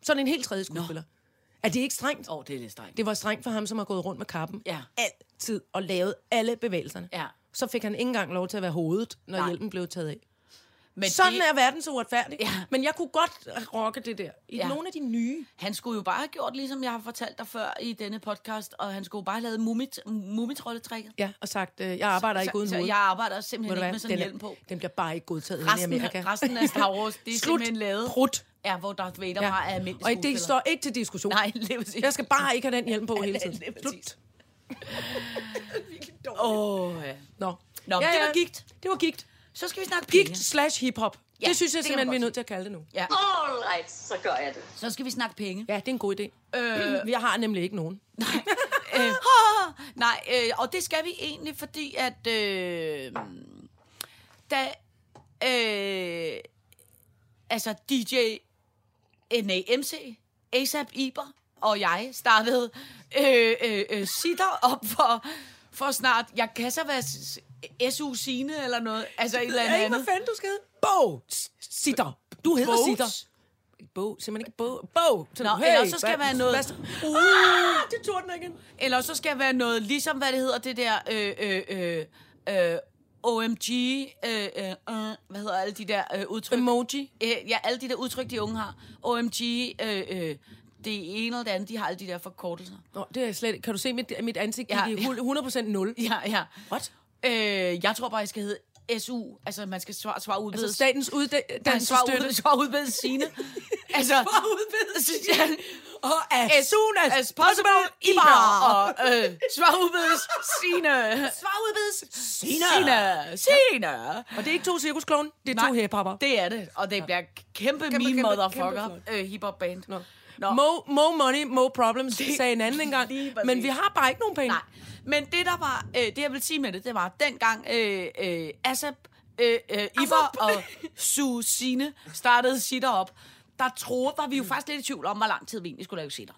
Sådan en helt tredje skuespiller. Nå. Er det ikke strengt? Åh, det er lidt strengt. Det var strengt for ham, som har gået rundt med kappen altid og lavet alle bevægelserne. Ja. Så fik han ikke engang lov til at være hovedet, når hjelmen blev taget af. Men sådan er verden så uretfærdig. Ja. Men jeg kunne godt rocke det der. I nogle af de nye. Han skulle jo bare have gjort, ligesom jeg har fortalt dig før i denne podcast, og han skulle bare have lavet mumitrolletrækket. Ja, og sagt, jeg arbejder ikke uden hoved. Jeg arbejder simpelthen ikke med sådan en hjelm på. Den bliver bare ikke godtaget i Amerika. Resten af Star Wars, det er simpelthen lavet. Slut. Ja, hvor Darth Vader bare er almindelig skuespiller. Og det står ikke til diskussion. Nej, jeg skal bare ikke have den hjelm på hele tiden. Slut. Det var gigt. Så skal vi snakke gigt/hiphop. Ja, det synes jeg simpelthen, vi er nødt til at kalde det nu. Ja. Alright, så gør jeg det. Så skal vi snakke penge. Ja, det er en god idé. Jeg har nemlig ikke nogen. Nej. Nej, og det skal vi egentlig, fordi at... altså DJ MC, A$AP Iber og jeg startede sitter op for snart... Jeg kan så være S.U Signe eller noget. Altså et eller andet. Jeg ved ikke, hvad fanden du skal hedde. Bo! Sitter. Du hedder Sitter. Bo, simpelthen ikke Bo. Bo! Nå, hey, eller så skal jeg være noget... det tog den igen. Eller så skal jeg være noget, ligesom hvad det hedder, det der... OMG, hvad hedder alle de der udtryk? Emoji? Ja, alle de der udtryk, de unge har. OMG, det ene og det andet, de har alle de der forkortelser. Nå, det er slet... Kan du se mit ansigt? Ja, det er 100% 0. Ja, ja. What? Jeg tror bare, jeg skal hedde... SU, altså man skal svare udbedes. Altså statens uddannelsesstøtte. Svare udbedes Signe. Altså svare udbedes Signe. Og SU'en er possible i bar. Og svare udbedes Signe. Svare udbedes Signe. Signe. Og det er ikke to cirkuskloven, det er to hiphopper. Det er det, og det bliver kæmpe meme motherfucker hiphop band. More money, more problems, sagde en anden engang. Men vi har bare ikke nogen penge. Nej. Men det der var, det jeg vil sige med det var dengang A$AP Iver og S.U Signe startede sitter op. Der troede, var vi jo faktisk lidt i tvivl om, hvor lang tid vi egentlig skulle lave sitter.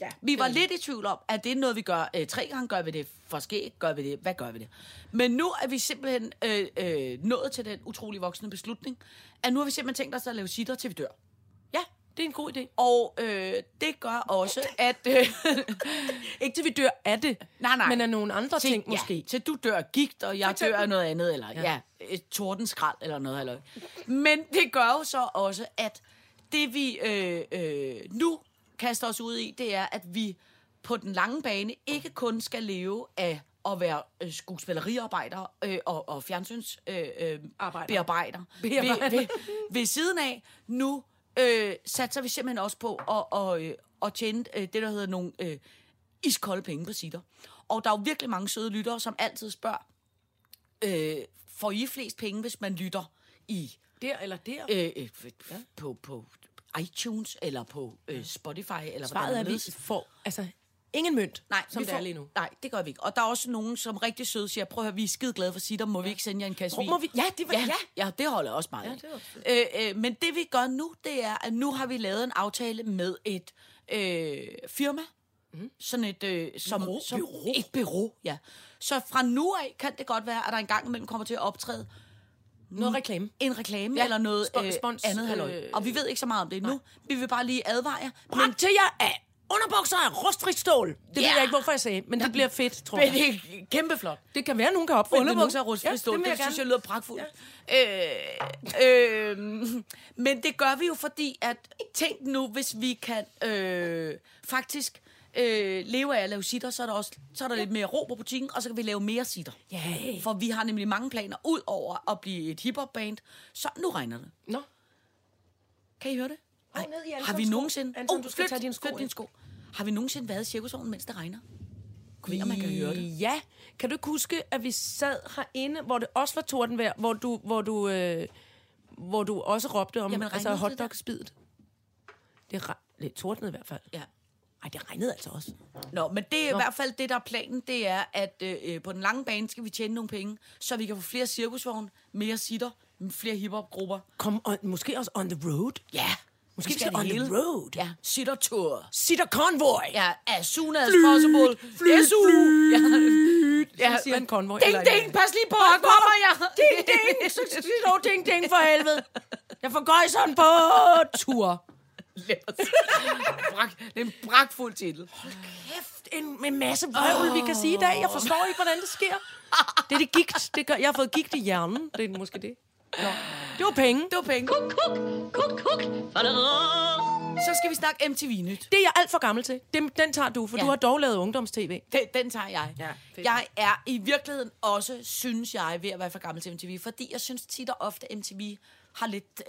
Ja, vi var lidt i tvivl om, at det er noget vi gør 3 gange, gør vi det forskellige, gør vi det, hvad gør vi det? Men nu er vi simpelthen nået til den utrolig voksne beslutning, at nu har vi simpelthen tænkt os at lave sitter til vi dør. Ja. Det er en god idé. Og det gør også, at... ikke til vi dør af det, nej. Men af nogle andre ting måske. Ja, til du dør gigt, og jeg dør af noget andet, eller et tordenskrald eller noget. Eller. Men det gør jo så også, at det vi nu kaster os ud i, det er, at vi på den lange bane ikke kun skal leve af at være skuespilleriarbejder og fjernsynsbearbejder. Ved siden af nu... satser vi simpelthen også på at tjene det, der hedder nogle iskolde penge på sitter. Og der er jo virkelig mange søde lyttere, som altid spørger, får I flest penge, hvis man lytter i... Der eller der? På iTunes eller på Spotify. Eller svaret er, at vi får ingen mønt, nej, som det er lige nu. Nej, det gør vi ikke. Og der er også nogen, som rigtig søde siger, prøv at høre, vi er skideglade for sitter, må vi ikke sende jer en kasse vin? Ja, det holder også meget. Ja, men det vi gør nu, det er, at nu har vi lavet en aftale med et firma, sådan et... bureau. Et bureau, ja. Så fra nu af kan det godt være, at der engang imellem kommer til at optræde noget reklame. En reklame, eller noget spons, andet halløj. Og vi ved ikke så meget om det nu. Vi vil bare lige advare jer. Men til jer af... Underbukser af rustfrit stål. Det ved jeg ikke, hvorfor jeg sagde, men det bliver fedt, tror jeg. Det er kæmpepflot. Det kan være, nogen kan opfinde underbukser af rustfrit stål. Det synes jeg lyder pragtfuldt. Men det gør vi jo, fordi at tænk nu, hvis vi kan faktisk leve af at lave sitter, så er der lidt mere ro på butikken, og så kan vi lave mere sitter. Yeah. For vi har nemlig mange planer, ud over at blive et hiphopband. Så nu regner det. Nå. Kan I høre det? Ej, har vi nogensinde... Anton, du skal tage dine sko. Har vi nogensinde været i cirkusovnen, mens det regner? Kunne vi, om man kan høre det? Ja. Kan du ikke huske, at vi sad herinde, hvor det også var tordenvejr, hvor du også råbte om hotdog-spidet? Det tordnede i hvert fald. Ja. Ej, det regnede altså også. Nå, men det er i hvert fald det, der er planen. Det er, at på den lange bane skal vi tjene nogle penge, så vi kan få flere cirkusvogne, mere sitter, flere hiphopgrupper. Måske også on the road. Ja. Måske vi skal on the road. Ja. Sitter-tour. Sitter-convoy. Ja, as soon as possible. Flyt. Ja, siger en konvoj. Ding, pas lige på. Her kommer jeg. Ding. Slå ding, for helvede. Jeg får gøjseren på tur. Det er en bragtfuld titel. Hold kæft, en masse vrøvl, vi kan sige i dag. Jeg forstår ikke, hvordan det sker. Det er det gigt. Jeg har fået gigt i hjernen. Det er måske det. Nå. Det var penge. Kuk. Så skal vi snakke MTV-nyt. Det er jeg alt for gammel til. Den tager du, for du har dog lavet ungdomstv. Den tager jeg. Ja, jeg er i virkeligheden også, synes jeg, ved at være for gammel til MTV. Fordi jeg synes tit og ofte, MTV har lidt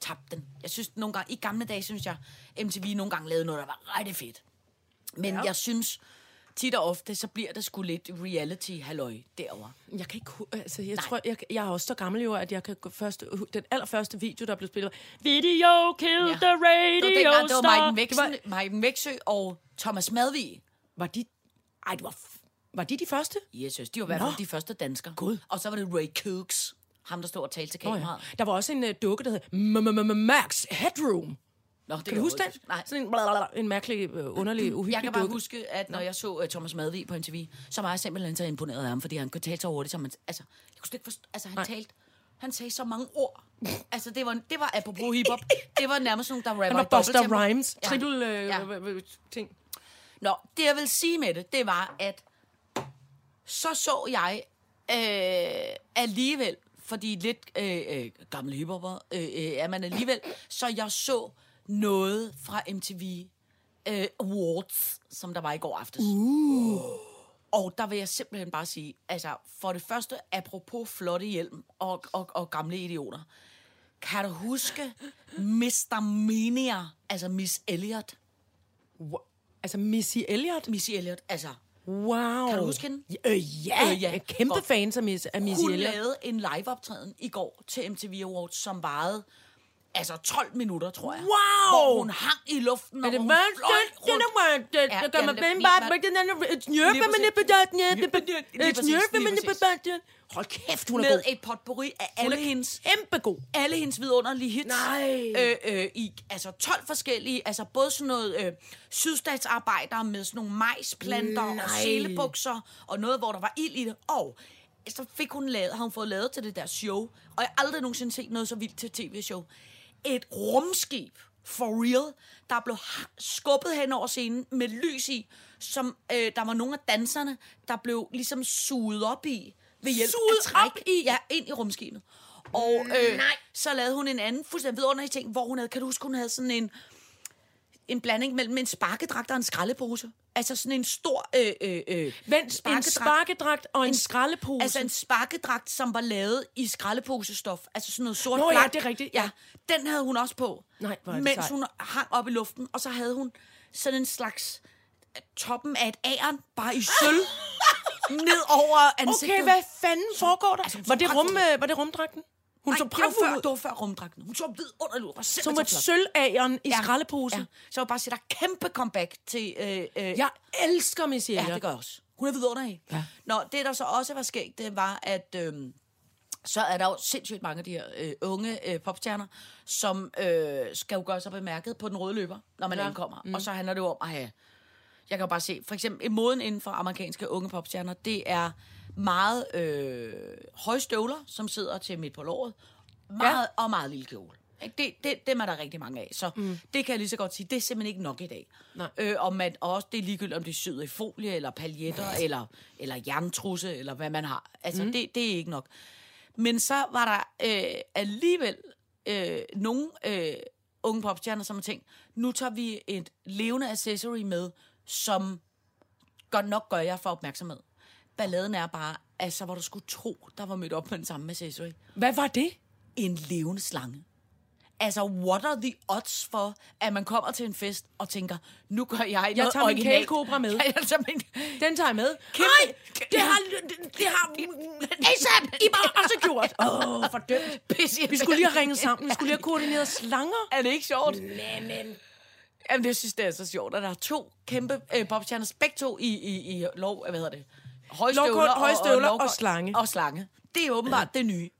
tabt den. Jeg synes nogle gange, i gamle dage, synes jeg, MTV nogle gange lavede noget, der var rigtig fedt. Men jeg synes... Tit og ofte, så bliver der sgu lidt reality-halløj derovre. Jeg kan ikke... tror, jeg er også så gammel jo, at jeg kan den allerførste video, der blev spillet... Video kill the radio star. Det var Martin Væksø og Thomas Madvig. Var de... Ej, det var... Var de første? Jesus, de var i hvert fald de første danskere. God. Og så var det Ray Cooks, ham der stod og talte til kameraet. Oh, ja. Der var også en dukke, der hed Max Headroom. Nå, det kan du huske den? Nej. Sådan en mærkelig, underlig, uhyggelig dukke. Jeg kan bare huske, at når jeg så Thomas Madvig på MTV, så var jeg simpelthen så imponeret af ham, fordi han kunne tale så hurtigt, som man... Altså, jeg kunne slet ikke forstå... Altså, han sagde så mange ord. Altså, det var apropos hiphop. Det var nærmest nogen, der rapper. Han var Busta Rhymes. Triple ting. Nå, det jeg vil sige med det var, at så jeg alligevel, fordi lidt gamle hiphopper er man alligevel, så jeg så noget fra MTV Awards, som der var i går aftes. Og der vil jeg simpelthen bare sige, altså for det første, apropos flotte hjelm og gamle idioter, kan du huske Mr. Mania, altså Miss Elliott? Altså Missy Elliott? Missy Elliott, altså... Wow. Kan du huske hende? Ja. Jeg er kæmpe fan af Missy Elliott. Hun lavede en liveoptræden i går til MTV Awards, som varede... Altså 12 minutter, tror jeg. Wow! Hvor hun hang i luften, og hun fløj rundt. Hold kæft, hun er god. Med et potpourri af alle hendes... Kæmpegod. Alle hendes vidunderlige hits. I altså 12 forskellige... Altså både sådan noget sydstatsarbejdere med sådan nogle majsplanter og selebukser, og noget, hvor der var ild i det. Og... så havde hun fået lavet til det der show, og jeg har aldrig nogensinde set noget så vildt til tv-show. Et rumskib, for real, der blev skubbet hen over scenen med lys i, som der var nogle af danserne, der blev ligesom suget op i, ved hjælp af træk i, ind i rumskibet. Og så lavede hun en anden fuldstændig vidunderlig ting, hvor hun havde, kan du huske, hun havde sådan en blanding mellem en sparkedragt og en skraldepose. Altså sådan en stor... sparkedragt og en skraldepose. Altså en sparkedragt, som var lavet i skraldeposestof. Altså sådan noget sort blagt. Ja, det er rigtigt. Ja. Den havde hun også på, mens hun hang op i luften. Og så havde hun sådan en slags toppen af et æren, bare i sølv, ned over ansigtet. Okay, hvad fanden foregår der? Altså, var det rumdragten? Hun så pragtfuld ud. Det var før rumdragten. Hun så vidunderlig ud. Som et sølvageren i skraldeposen. Ja. Så jeg bare sige, der er kæmpe comeback til... Jeg elsker Miss Elliott. Ja, det gør jeg også. Hun er vidunderlig. Ja. Nå, det der så også var skægt, det var, at... så er der jo sindssygt mange af de her unge popstjerner, som skal jo gøre sig bemærket på den røde løber, når man ankommer. Og så handler det jo om at have... Jeg kan bare se... For eksempel, moden inden for amerikanske unge popstjerner, det er... meget høje støvler, som sidder til midt på låret, og meget lille kjole. Dem er der rigtig mange af, så det kan jeg lige så godt sige, det er simpelthen ikke nok i dag. Og man også, det er ligegyldigt, om det er syet i folie, eller paljetter, eller jerntrusse, eller hvad man har. Altså, det er ikke nok. Men så var der alligevel nogle unge popstjerner, som har tænkt, nu tager vi et levende accessory med, som godt nok gør jeg for opmærksomhed. Balladen er bare, altså, hvor der skulle tro, der var mødt op med den samme accessory. Hvad var det? En levende slange. Altså, what are the odds for, at man kommer til en fest og tænker, nu gør jeg noget originalt. Jeg tager min kælkobra med. Den tager jeg med. Nej, det har A$AP Iben også gjort. Fordømt. Vi skulle lige have ringet sammen. Vi skulle lige have koordineret slanger. Er det ikke sjovt? Men... Jamen, jeg synes, det er så sjovt, at der er to kæmpe popstjerner, begge to i lov, hvad hedder det? Højstøvler og slange. Det er åbenbart det nye.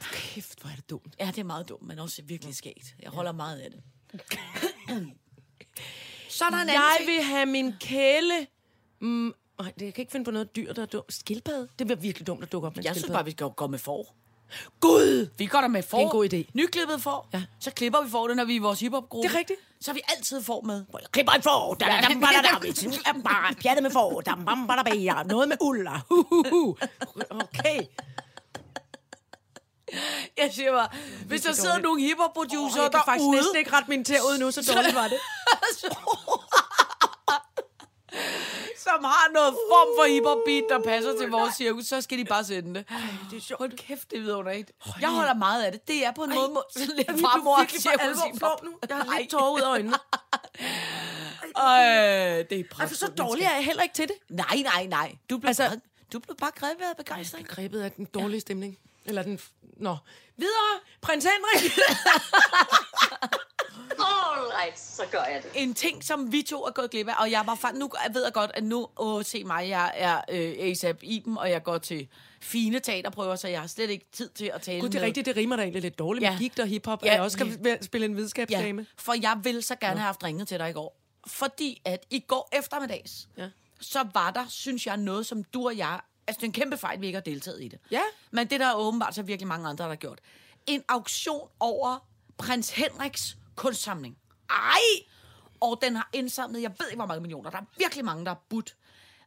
Kæft, hvor er det dumt. Ja, det er meget dumt, men også virkelig skægt. Jeg holder meget af det. Så er der en anden ting. Jeg vil have min kæle... jeg kan ikke finde på noget dyr, der er dumt. Skildpadde? Det bliver virkelig dumt at dukke op med en skildpadde. Jeg synes bare, vi skal gå med får. Gud! Vi går der med får. Det er en god idé. Nyklippet får. Ja. Så klipper vi får det, når vi er i vores hiphopgruppe. Det er rigtigt. Så har vi altid får med. Klipper en får. Pjatte med får. Noget med uller. Okay. Jeg siger bare, hvis der sidder nogle hiphopproducer derude... Jeg kan faktisk næsten ikke rette min tæer ud nu, så dårligt var det. Som har noget form for hiphop-beat, der passer til vores cirkus, så skal de bare sende det. Det er sjovt. Kæft, det videre underligt. Jeg holder meget af det. Det er på en måde lidt fremover til cirkus. Jeg har lidt tårer ud af øjnene. Det er præcis. Så dårlig er jeg heller ikke til det. Nej. Du blev bare grebet af begejstring. Jeg blev grebet af den dårlige stemning. Eller den... Videre! Prins Henrik! Alright, så gør jeg det. En ting, som vi to er gået glip af, og jeg var faktisk nu ved jeg godt, at nu, se mig, jeg er A$AP Iben, og jeg går til fine teaterprøver, så jeg har slet ikke tid til at tale. Gud, det er rigtigt, det rimer da egentlig lidt dårligt med gigt og hiphop, og jeg også skal spille en videnskabsdame. Ja, for jeg ville så gerne have haft ringet til dig i går, fordi at i går eftermiddags, så var der, synes jeg, noget, som du og jeg, altså det er en kæmpe fejl, vi ikke har deltaget i det. Ja. Men det der er åbenbart så virkelig mange andre, der har gjort. En auktion over prins Henriks kunstsamling. Ej! Og den har indsamlet, jeg ved ikke hvor mange millioner. Der er virkelig mange, der har budt.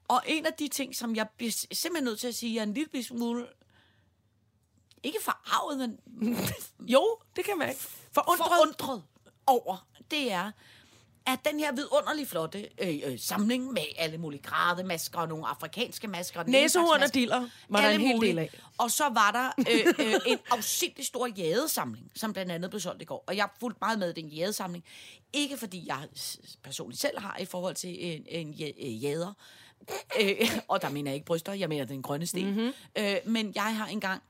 Og en af de ting, som jeg bliver simpelthen nødt til at sige, jeg er en lille smule... Ikke forarvet, men... jo, det kan man ikke. Forundret over, det er... at den her vidunderlig flotte samling med alle mulige grademasker og nogle afrikanske masker. Næsehorn og diller var der en hel del af. Og så var der en afsindig stor jadesamling, som blandt andet blev solgt i går. Og jeg fulgte meget med den jadesamling. Ikke fordi jeg personligt selv har i forhold til en jader. Og der mener jeg ikke bryster, jeg mener den grønne sten. Mm-hmm. Men jeg har engang,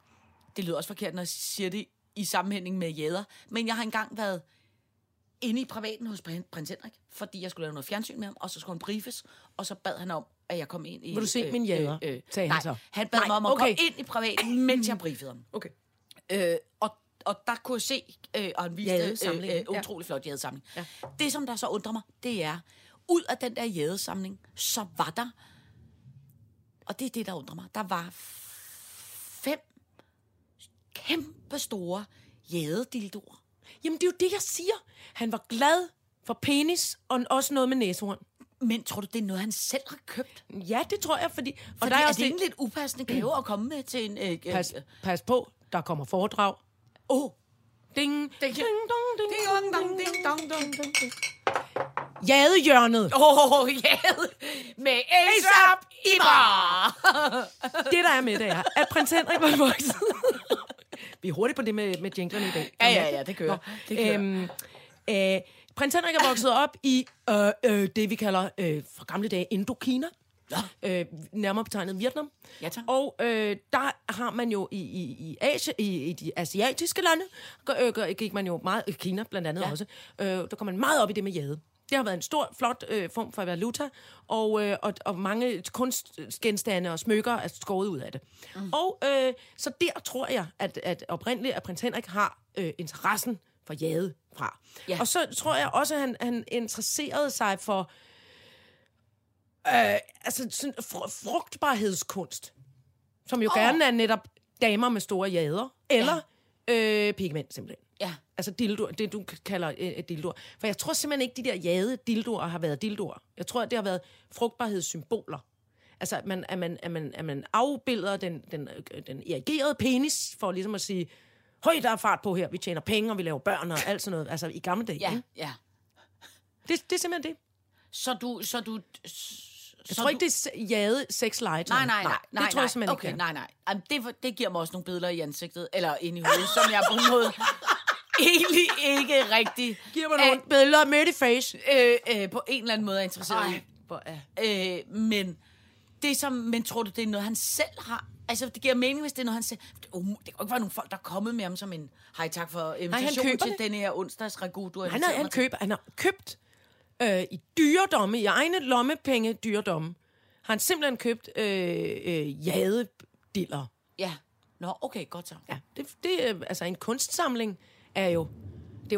det lyder også forkert, når jeg siger det i sammenhæng med jader, men jeg har engang været inde i privaten hos prins Henrik, fordi jeg skulle lave noget fjernsyn med ham, og så skulle han briefes, og så bad han om, at jeg kom ind i... Vil du se min jæder? Nej, han bad mig om at komme ind i privaten, mens jeg briefede ham. Okay. Og der kunne jeg se, og han viste utrolig flot jædesamling. Ja. Det, som der så undrer mig, det er, ud af den der jædesamling, så var der, og det er det, der undrer mig, der var 5 kæmpe store jædedildoer. Jamen, det er jo det, jeg siger. Han var glad for penis, og også noget med næsehorn. Men tror du, det er noget, han selv har købt? Ja, det tror jeg, fordi der er også det en lidt upassende gave at komme med til en... Pas på, der kommer foredrag. Åh! Oh. Ding, ding, ding, dong, ding, ding, dong, dong, ding, ding. Jadehjørnet. Åh, jade. Med A$AP Iber. Det, der er med, det er, at prins Henrik var vokset... Vi er hurtigt på det med jinglerne i dag. Ja, det kører. Det kører. Prins Henrik er vokset op i det, vi kalder fra gamle dage Indokina. Nærmere betegnet Vietnam. Ja, tak. Og der har man jo i Asien, i de asiatiske lande, gik man jo meget, i Kina blandt andet også, der kom man meget op i det med jade. Det har været en stor, flot form for valuta, og mange kunstgenstande og smykker er skåret ud af det. Mm. Så der tror jeg, at oprindeligt, at prins Henrik har interessen for jade fra. Ja. Og så tror jeg også, at han interesserede sig for sådan frugtbarhedskunst, som jo gerne er netop damer med store jader, eller pigment simpelthen. Ja. Altså dildoer, det du kalder dildoer. For jeg tror simpelthen ikke, de der jade dildoer har været dildoer. Jeg tror, det har været frugtbarhedssymboler. Altså, at man afbilder den erigerede penis, for ligesom at sige, høj, der er fart på her, vi tjener penge, og vi laver børn og alt sådan noget. Altså, i gamle dage. Ja, ja. Det er simpelthen det. Jeg tror ikke, det er jade sexlegetøj. Nej. Det tror jeg simpelthen ikke. Okay. Jamen, det giver mig også nogle billeder i ansigtet, eller inde i hovedet, som jeg på en måde... egentlig ikke rigtigt. Giver mig nogle billeder med i face. På en eller anden måde er interesseret i. Men tror du, det er noget, han selv har? Altså, det giver mening, hvis det er noget, han selv... Det kan jo ikke være nogle folk, der er kommet med ham som en... Hej, tak for invitationen til denne her onsdags ragout. Han har købt i dyredomme, i egne lommepenge dyredomme. Han har simpelthen købt jadediller. Ja. Nå, okay, godt så. Ja, det er altså en kunstsamling. Det er jo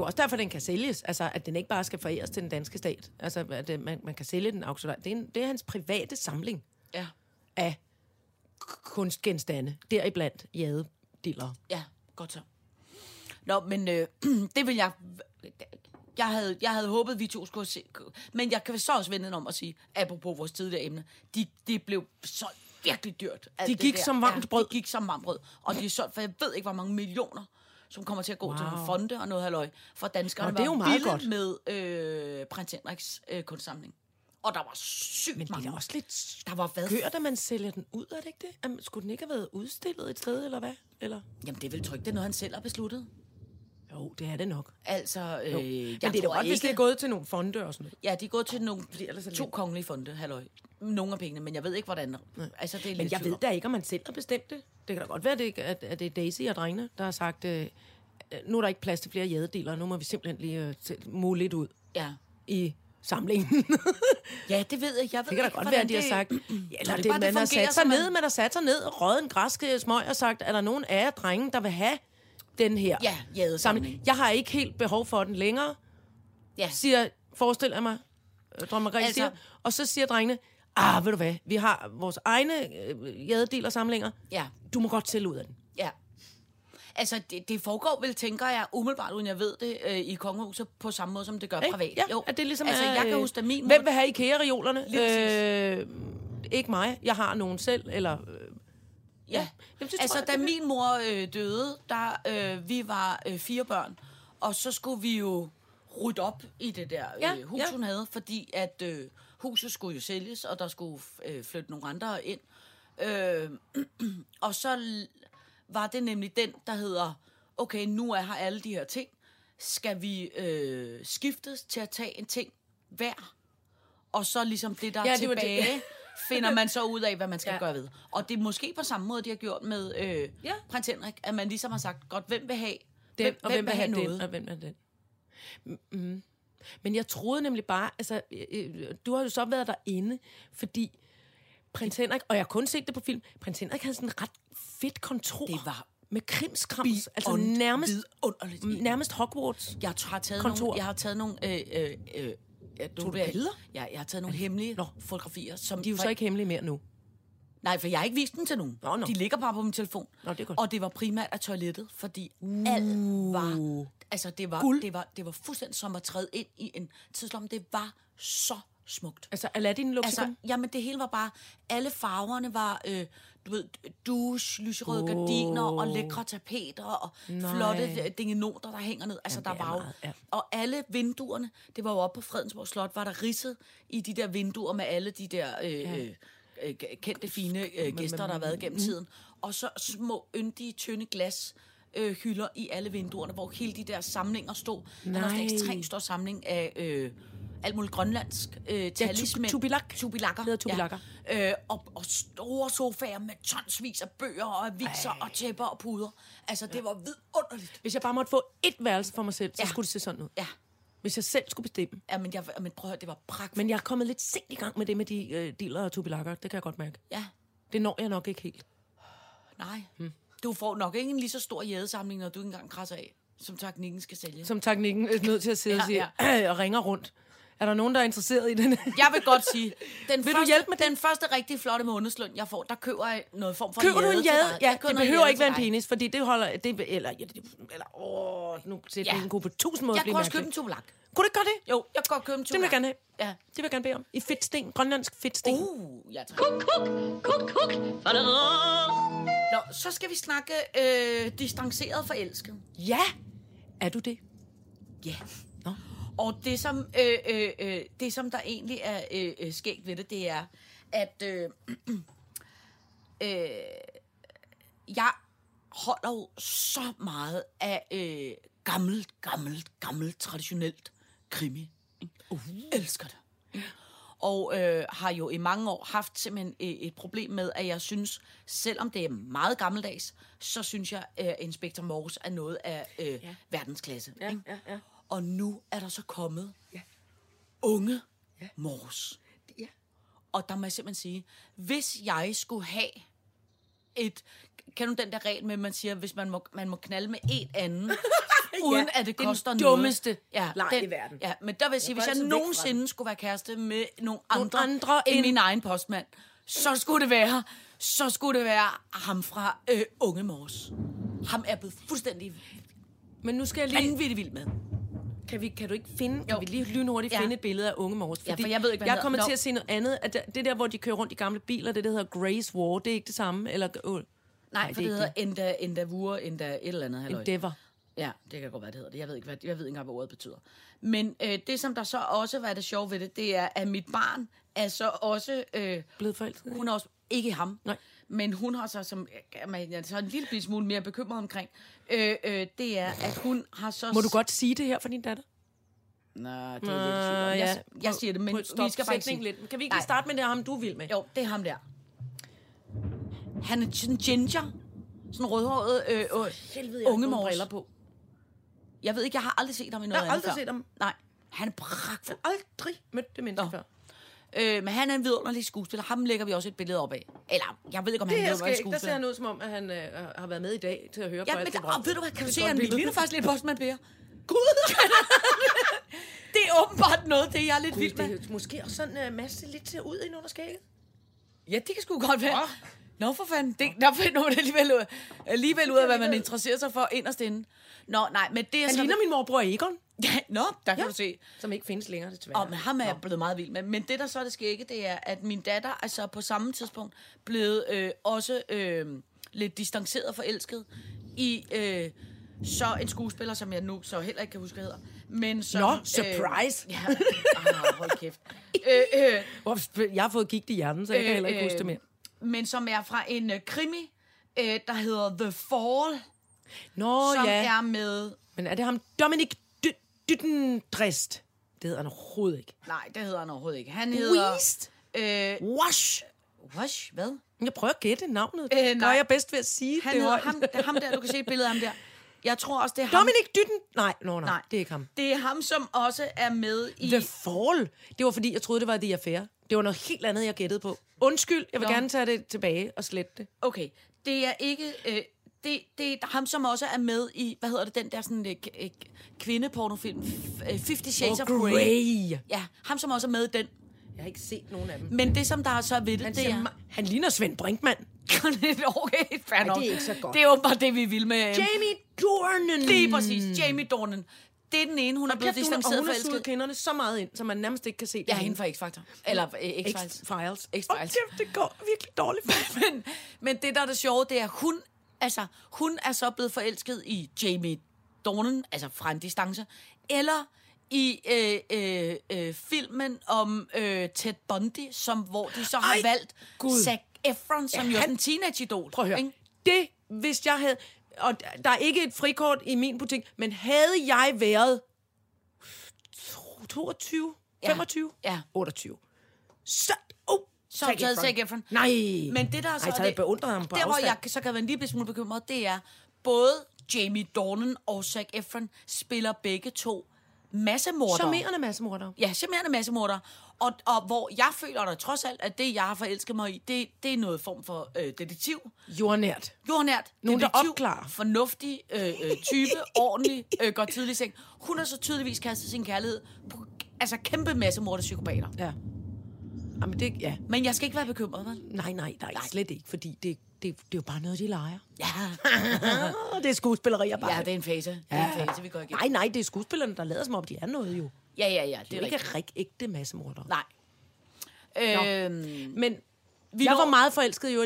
også derfor, den kan sælges. Altså, at den ikke bare skal foræres til den danske stat. Altså, at man kan sælge den auktionært. Det er hans private samling af kunstgenstande. Deriblandt jadediller. Ja, godt så. Nå, men det vil jeg... Jeg havde håbet, vi to skulle se... Men jeg kan så også vende om at sige, apropos vores tidligere emne, det blev solgt virkelig dyrt. De gik som varmt brød. De gik som varmt brød. Og de er solgt, for jeg ved ikke, hvor mange millioner... som kommer til at gå til nogle fonde og noget halløj, for danskerne var vilde med prins Henriks kunstsamling. Og der var sygt mange. Men det er også lidt kørt, at man sælger den ud, er det ikke det? Jamen, skulle den ikke have været udstillet et sted, eller hvad? Eller? Jamen, det er vel trygt, det er noget, han selv har besluttet. Jo, det er det nok. Altså, men det er jo godt, hvis det er gået til nogle fonde og sådan noget. Ja, de er gået til nogle, to kongelige fonde, halløj. Nogle af pengene, men jeg ved ikke, hvordan... Altså, det er men jeg ved da ikke, om man selv har bestemt det. Det kan da godt være, at det er Daisy og drengene, der har sagt, nu er der ikke plads til flere jædedeler, nu må vi simpelthen lige mole lidt ud i samlingen. Ja, det ved jeg. Jeg ved det kan ikke, da godt være, at de har sagt, eller det, man har sat sig ned, og røget en græske smøg og sagt, er der nogen af jer drenge, der vil have den her samling? Jeg har ikke helt behov for den længere, siger, forestiller mig, Drømme Marie siger, og så siger drengene, ved du hvad, vi har vores egne jædedeler samlinger, du må godt sælge ud af den. Ja. Altså, det foregår vel, tænker jeg, umiddelbart, uden jeg ved det, i kongehuset, på samme måde, som det gør privat. Ja, jo. At det ligesom altså, jeg kan huske, at min mor... Hvem vil have IKEA-reolerne? Ikke mig. Jeg har nogen selv, eller... Da min mor døde, der vi var fire børn, og så skulle vi jo rydde op i det der hus, hun havde, fordi at huset skulle jo sælges, og der skulle flytte nogle andre ind. Og så... var det nemlig den, der hedder, okay, nu er her alle de her ting, skal vi skiftes til at tage en ting hver, og så ligesom det, der tilbage, finder man så ud af, hvad man skal gøre ved. Og det er måske på samme måde, de har gjort med prins Henrik, at man ligesom har sagt, godt, hvem vil have den, og hvem vil have noget? Og hvem er den? Men jeg troede nemlig bare, altså, du har jo så været derinde, fordi prins Henrik, og jeg har kun set det på film, prins Henrik havde sådan en ret fedt kontor. Det var med krimskrams, altså nærmest Hogwarts. Jeg har taget nogle, jeg har taget nogle hemmelige fotografier, som de er jo så ikke hemmelige mere nu. Nej, for jeg har ikke vist dem til nogen. Nå. De ligger bare på min telefon. Nå, det og det var primært af toilettet, fordi alt var, altså det var fuldstændig som at træde ind i en tidslomme. Det var så smukt. Altså Aladdin-luksikon? Altså, jamen det hele var bare, alle farverne var, du ved, douche, lyserøde gardiner og lækre tapeter og flotte dingenoter, der hænger ned. Altså jamen, der var jo, og alle vinduerne, det var jo oppe på Fredensborg Slot, var der ridset i de der vinduer med alle de der kendte fine gæster, der har været gennem tiden. Og så små, yndige, tynde glas hylder i alle vinduerne, hvor hele de der samlinger stod. Der var en ekstremt stor samling af... alt muligt grønlandsk, talismænd. Tubilakker. Og store sofaer med tonsvis af bøger og aviser og tæpper og puder. Altså, det var vidunderligt. Hvis jeg bare måtte få ét værelse for mig selv, så skulle det se sådan ud. Ja. Hvis jeg selv skulle bestemme. Ja, men prøv at høre, det var pragtfuldt. Men jeg er kommet lidt sent i gang med det med de dealer og tubilakker. Det kan jeg godt mærke. Ja. Det når jeg nok ikke helt. Nej. Du får nok ikke en lige så stor jædesamling, når du ikke engang krasser af, som teknikken skal sælge. Som teknikken er nødt til at sidde og sige, og ringer rundt. Er der nogen, der er interesseret i den? Jeg vil godt sige. Vil du hjælpe med den første rigtig flotte månedsløn, jeg får, der køber jeg noget form for jade. Køber du en jade? Ja, det behøver ikke være en penis, fordi det holder... nu sætter den kunne på 1000 måder. Jeg kunne også købe en tubelak. Kunne du ikke gøre det? Jo, jeg kan godt købe en tubelak. Det vil jeg gerne have. Ja. Det vil jeg gerne bede om. I fedtsten. Grønlandsk fedtsten. Ja. Kuk. Nå, så skal vi snakke distanceret forelsket. Ja. Er du det? Ja. Nå. Og det, som der egentlig er skægt ved det, det er, at jeg holder jo så meget af gammelt, traditionelt krimi. Elsker det. Og har jo i mange år haft simpelthen et problem med, at jeg synes, selvom det er meget gammeldags, så synes jeg, Inspektor Morse er noget af verdensklasse. Ja, ikke? Ja. Og nu er der så kommet unge Morse. Ja. Og der må jeg simpelthen sige, hvis jeg skulle have et... Kan du den der regel med, at man siger, hvis man må knalde med et andet, uden at det koster noget? Den dummeste leg i verden. Ja, men der vil jeg sige, hvis jeg nogensinde skulle være kæreste med nogle andre end min egen postmand, så skulle det være ham fra unge Morse. Ham er blevet fuldstændig... Men nu skal jeg lige... vild med. Kan vi lige lynhurtigt finde et billede af unge Morse? Fordi jeg ved ikke, jeg kommer til at se noget andet. At det der, hvor de kører rundt i gamle biler, det der hedder Grace War, det er ikke det samme? Eller, nej, for det hedder Endeavour, et eller andet. Halløj. Endeavour. Ja, det kan godt være, det hedder det. Jeg ved ikke engang, hvad ordet betyder. Men det, som der så også var det sjove ved det, det er, at mit barn er så også... blevet forelsket. Hun er også ikke ham. Nej. Men hun har så, som jeg er så en lille smule mere bekymret omkring, det er, at hun har så... Må du godt sige det her for din datter? Nej, det er lidt sygt. Jeg siger det, men vi skal bare sige lidt. Kan vi ikke starte med det ham, du er vild med? Jo, det er ham der. Han er sådan ginger. Sådan rødhåret, unge Morse. Jeg ved ikke, jeg har aldrig set ham i noget andet. Jeg har aldrig set ham. Nej, han er pragtfuld. Jeg har aldrig mødt det menneske før. Men han er en vidunderlig skuespiller. Ham lægger vi også et billede op af. Eller, jeg ved ikke, om det han er en skuespiller. Der ser han ud, som om at han har været med i dag til at høre på alt det brød. Ved du hvad, kan du se, han ligner faktisk lidt Postman Per. Gud! Det er åbenbart noget, det jeg er lidt vild med. Det er måske også sådan en masse lidt til ud i noget, der skægget. Ja, det kan sgu godt være. Nå for fanden, der finder man alligevel ud af, hvad man interesserer sig for inderst inden. Nå, nej, men det er han så... Han ligner min morbror Egon. Ja, nå, der kan du se. Som ikke findes længere, desværre. Men ham er jeg blevet meget vild med. Men det, der så er det skægge, det er, at min datter altså på samme tidspunkt blev også lidt distanceret forelsket i... så en skuespiller, som jeg nu så heller ikke kan huske, hvad hedder. Men som... Nå, surprise! Hold kæft. Jeg har fået gigt i hjernen, så jeg kan heller ikke huske det mere. Men som er fra en krimi, der hedder The Fall. Nå, som er med... Men er det ham? Dominik Dyttendrist. Det hedder han overhovedet ikke. Nej, det hedder han overhovedet ikke. Han hedder... Wash. Wash, hvad? Jeg prøver at gætte navnet. Gør jeg bedst ved at sige han det. Ham der, du kan se et billede af ham der. Jeg tror også, det er ham. Dominik Dytten? Nej, det er ikke ham. Det er ham, som også er med i... The Fall? Det var, fordi jeg troede, det var The Affair. Det var noget helt andet, jeg gættede på. Undskyld, jeg vil gerne tage det tilbage og slette det. Okay, det er ikke... det er ham, som også er med i... Hvad hedder det? Den der sådan kvindepornofilm. 50 Shades of Grey. Ja, ham, som også er med i den. Jeg har ikke set nogen af dem. Men det, som der er så ved det, det er... Han ligner Svend Brinkmann. Okay, fair nok. Det er ikke så godt. Det er åbenbart det, vi vil med. Jamie Dornan. Lige præcis, Jamie Dornan. Det er den ene, hun er blevet distanceret forelsket. Og hun har suget kenderne så meget ind, som man nærmest ikke kan se. Ja, hende fra X-Factor. Eller X-Files. Det går virkelig dårligt. Men det, der er det sjove, det er, hun er så blevet forelsket i Jamie Dornan, altså fra en distance, eller... i filmen om Ted Bundy, som, hvor de så har valgt Zac Efron, som jo er en teenage-idol. Prøv at høre. Det, hvis jeg havde... Og der er ikke et frikort i min butik, men havde jeg været 22, 25, 28, så havde jeg Zac Efron. Nej, men det, der er så, jeg havde beundret ham på afstand. Der, hvor jeg så kan være en lille smule bekymret, det er, både Jamie Dornan og Zac Efron spiller begge to massemordere. Charmerende massemordere. Ja, charmerende massemordere. Og hvor jeg føler der trods alt, at det, jeg har forelsket mig i, det er noget form for detektiv. Jordnært. Nogen, der opklarer. Fornuftig type, ordentlig, går tidlig i seng. Hun har så tydeligvis kastet sin kærlighed på kæmpe massemorderpsykopater. Ja. Jamen, det, ja. Men jeg skal ikke være bekymret, vel? Nej, slet ikke, fordi det er jo bare noget, de leger. Ja. Det er skuespillerier bare. Ja, det er en fase. Ja. Det er en fase, vi går igennem. Nej, det er skuespillerne, der lader som om, de er noget jo. Ja. Det er jo ikke ægte massemordere. Nej. Men jeg var meget forelsket jo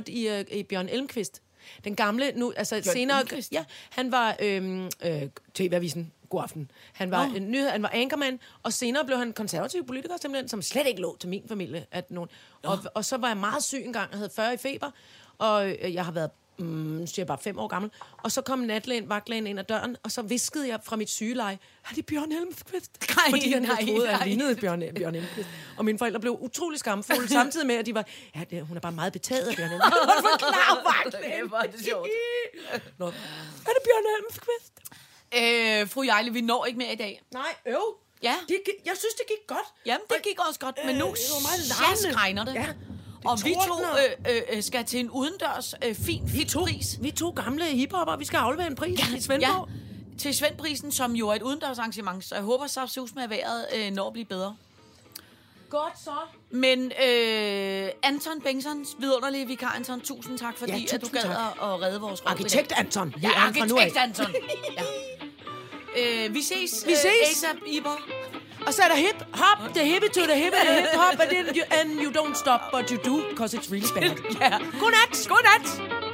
i Bjørn Elmquist. Den gamle, nu, altså Bjørn senere... Elmquist? Ja, han var TV-avisen. God aften. Han var en nyhed, han var anchorman, og senere blev han konservativ politiker, simpelthen, som slet ikke lå til min familie. At nogen. Og så var jeg meget syg engang, jeg havde 40 i feber, og jeg har været, jeg bare 5 år gammel, og så kom natlægen, vagtlægen ind ad døren, og så viskede jeg fra mit sygeleje, er det Bjørn Elmquist? Fordi han havde troet, at han lignede Bjørn Elmquist. Og mine forældre blev utrolig skamfulde, samtidig med, at de var, hun er bare meget betaget af Bjørn Elmquist. Nå, er det Bjørn Elmquist? Fru Jejle, vi når ikke mere i dag. Nej, ja. Jeg synes, det gik godt. Jamen, det gik også godt, men nu skrænder det. Ja, og vi to skal til en udendørs fin pris. Vi to gamle hiphopper, vi skal aflevere en pris i Svendborg. Ja, til Svendsprisen, som jo er et udendørs arrangement, så jeg håber, så sus med vejret når at blive bedre. Godt så. Men Anton Bengtsons vidunderlige vikar, Anton, tusind tak, fordi at du gad at redde vores røv. Arkitekt Anton. Ja, arkitekt Anton. Vi ses. Vi ses. A$AP Iber. Og så er der hip hop, the hippie to the hippie, the hip hop, and you don't stop, but you do, because it's really bad. Godnat.